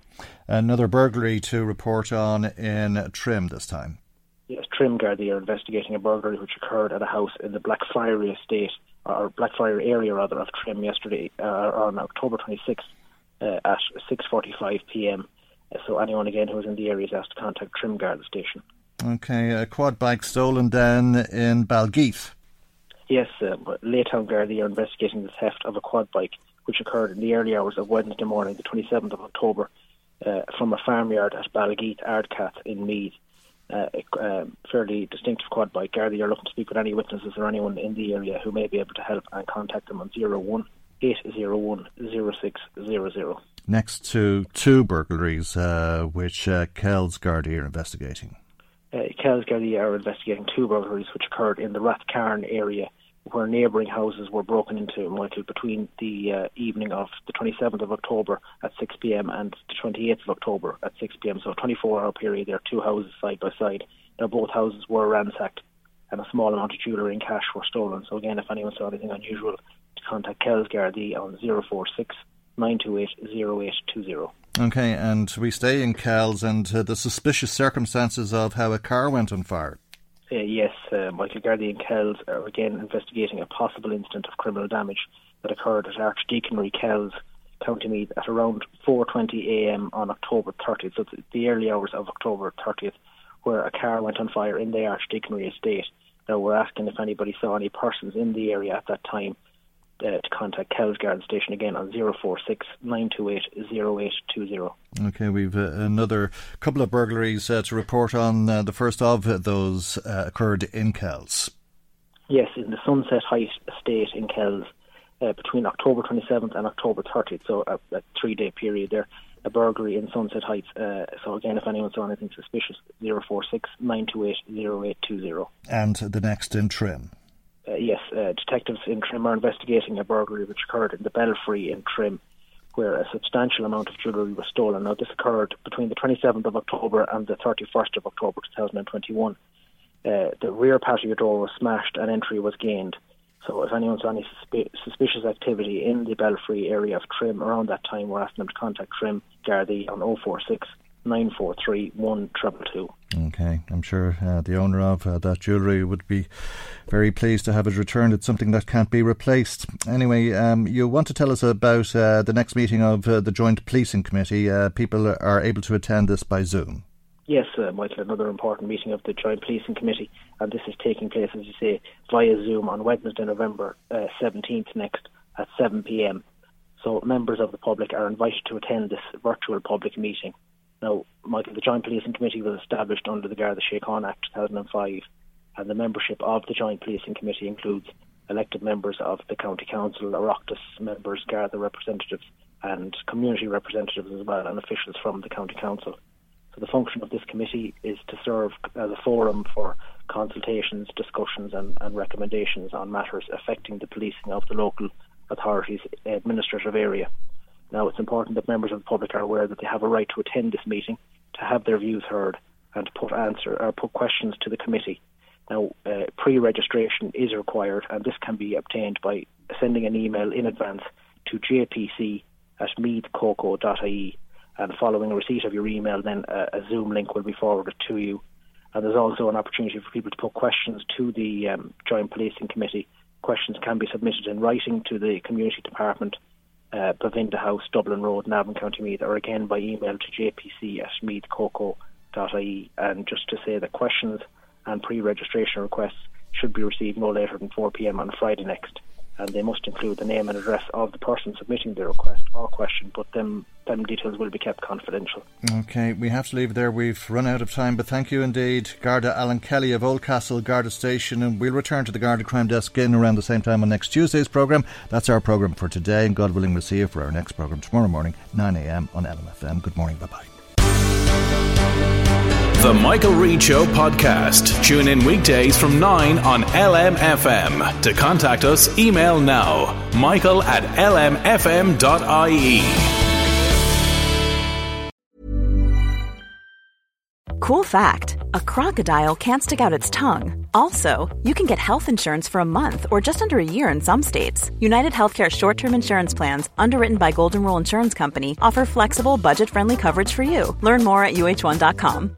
Another burglary to report on in Trim this time. Yes, Trim Gardaí are investigating a burglary which occurred at a house in the Blackfriar estate, or Blackfriar area rather, of Trim yesterday uh, on October twenty-sixth uh, at six forty-five p.m. So anyone again who is in the area is asked to contact Trim Garda station. OK, a quad bike stolen then in Balgeath. Yes, uh, Laytown Gardaí are investigating the theft of a quad bike which occurred in the early hours of Wednesday morning, the twenty-seventh of October, uh, from a farmyard at Balgeath, Ardcat in Meath. Uh, a uh, fairly distinctive quad bike. Gardaí are looking to speak with any witnesses or anyone in the area who may be able to help, and contact them on zero one eight zero one zero six zero zero. Next to two burglaries, uh, which uh, Kells Gardaí are investigating. Uh, Kells Gardaí are investigating two burglaries which occurred in the Rathcarn area where neighbouring houses were broken into, Michael, between the uh, evening of the twenty-seventh of October at six p.m. and the twenty-eighth of October at six p.m. So a twenty-four hour period, there are two houses side by side. Now both houses were ransacked and a small amount of jewellery and cash were stolen. So again, if anyone saw anything unusual, to contact Kells Gardaí on zero four six, nine two eight, zero eight two zero. Okay, and we stay in Kells and uh, the suspicious circumstances of how a car went on fire. Uh, yes, uh, Michael, Gardaí and Kells are again investigating a possible incident of criminal damage that occurred at Archdeaconry Kells, County Meath, at around four twenty a.m. on October thirtieth, so the early hours of October thirtieth, where a car went on fire in the Archdeaconry estate. Now, we're asking if anybody saw any persons in the area at that time uh, to contact Kells Garda Station again on zero four six, nine two eight, zero eight two zero. Okay, we've uh, another couple of burglaries uh, to report on. Uh, the first of those uh, occurred in Kells. Yes, in the Sunset Heights estate in Kells, uh, between October twenty-seventh and October thirtieth, so a, a three-day period there. A burglary in Sunset Heights. Uh, so again, if anyone saw anything suspicious, zero four six, nine two eight, zero eight two zero. And the next in Trim. Uh, yes, uh, detectives in Trim are investigating a burglary which occurred in the Belfry in Trim, where a substantial amount of jewellery was stolen. Now, this occurred between the twenty-seventh of October and the thirty-first of October twenty twenty-one. Uh, the rear patio door was smashed and entry was gained. So if anyone saw any suspe- suspicious activity in the Belfry area of Trim around that time, we're asking them to contact Trim Gardaí on zero four six, nine four three, one two two two. Okay, I'm sure uh, the owner of uh, that jewellery would be very pleased to have it returned. It's something that can't be replaced. Anyway, um, you want to tell us about uh, the next meeting of uh, the Joint Policing Committee. Uh, people are able to attend this by Zoom. Yes, uh, Michael, another important meeting of the Joint Policing Committee, and this is taking place, as you say, via Zoom on Wednesday, November uh, seventeenth next at seven p.m. So members of the public are invited to attend this virtual public meeting. Now, Michael, the Joint Policing Committee was established under the Garda Síochána Act two thousand five, and the membership of the Joint Policing Committee includes elected members of the County Council, Oireachtas members, Garda representatives and community representatives as well, and officials from the County Council. So the function of this committee is to serve as a forum for consultations, discussions and, and recommendations on matters affecting the policing of the local authorities' administrative area. Now, it's important that members of the public are aware that they have a right to attend this meeting, to have their views heard and to put, answer, or put questions to the committee. Now, uh, pre-registration is required, and this can be obtained by sending an email in advance to j p c at meathcoco dot i e. And following receipt of your email, then a, a Zoom link will be forwarded to you. And there's also an opportunity for people to put questions to the um, Joint Policing Committee. Questions can be submitted in writing to the Community Department, uh, Pavinda House, Dublin Road, Navan, County Meath, or again by email to j p c at meathcoco dot i e. And just to say that questions and pre-registration requests should be received no later than four p.m. on Friday next. And they must include the name and address of the person submitting the request or question, but them, them details will be kept confidential. OK, we have to leave there. We've run out of time, but thank you indeed, Garda Alan Kelly of Oldcastle Garda Station, and we'll return to the Garda Crime Desk again around the same time on next Tuesday's programme. That's our programme for today, and God willing, we'll see you for our next programme tomorrow morning, nine a.m. on L M F M. Good morning, bye-bye. The Michael Reid Show podcast. Tune in weekdays from nine on L M F M. To contact us, email now, michael at l m f m dot i e. Cool fact, a crocodile can't stick out its tongue. Also, you can get health insurance for a month or just under a year in some states. United Healthcare short-term insurance plans, underwritten by Golden Rule Insurance Company, offer flexible, budget-friendly coverage for you. Learn more at u h one dot com.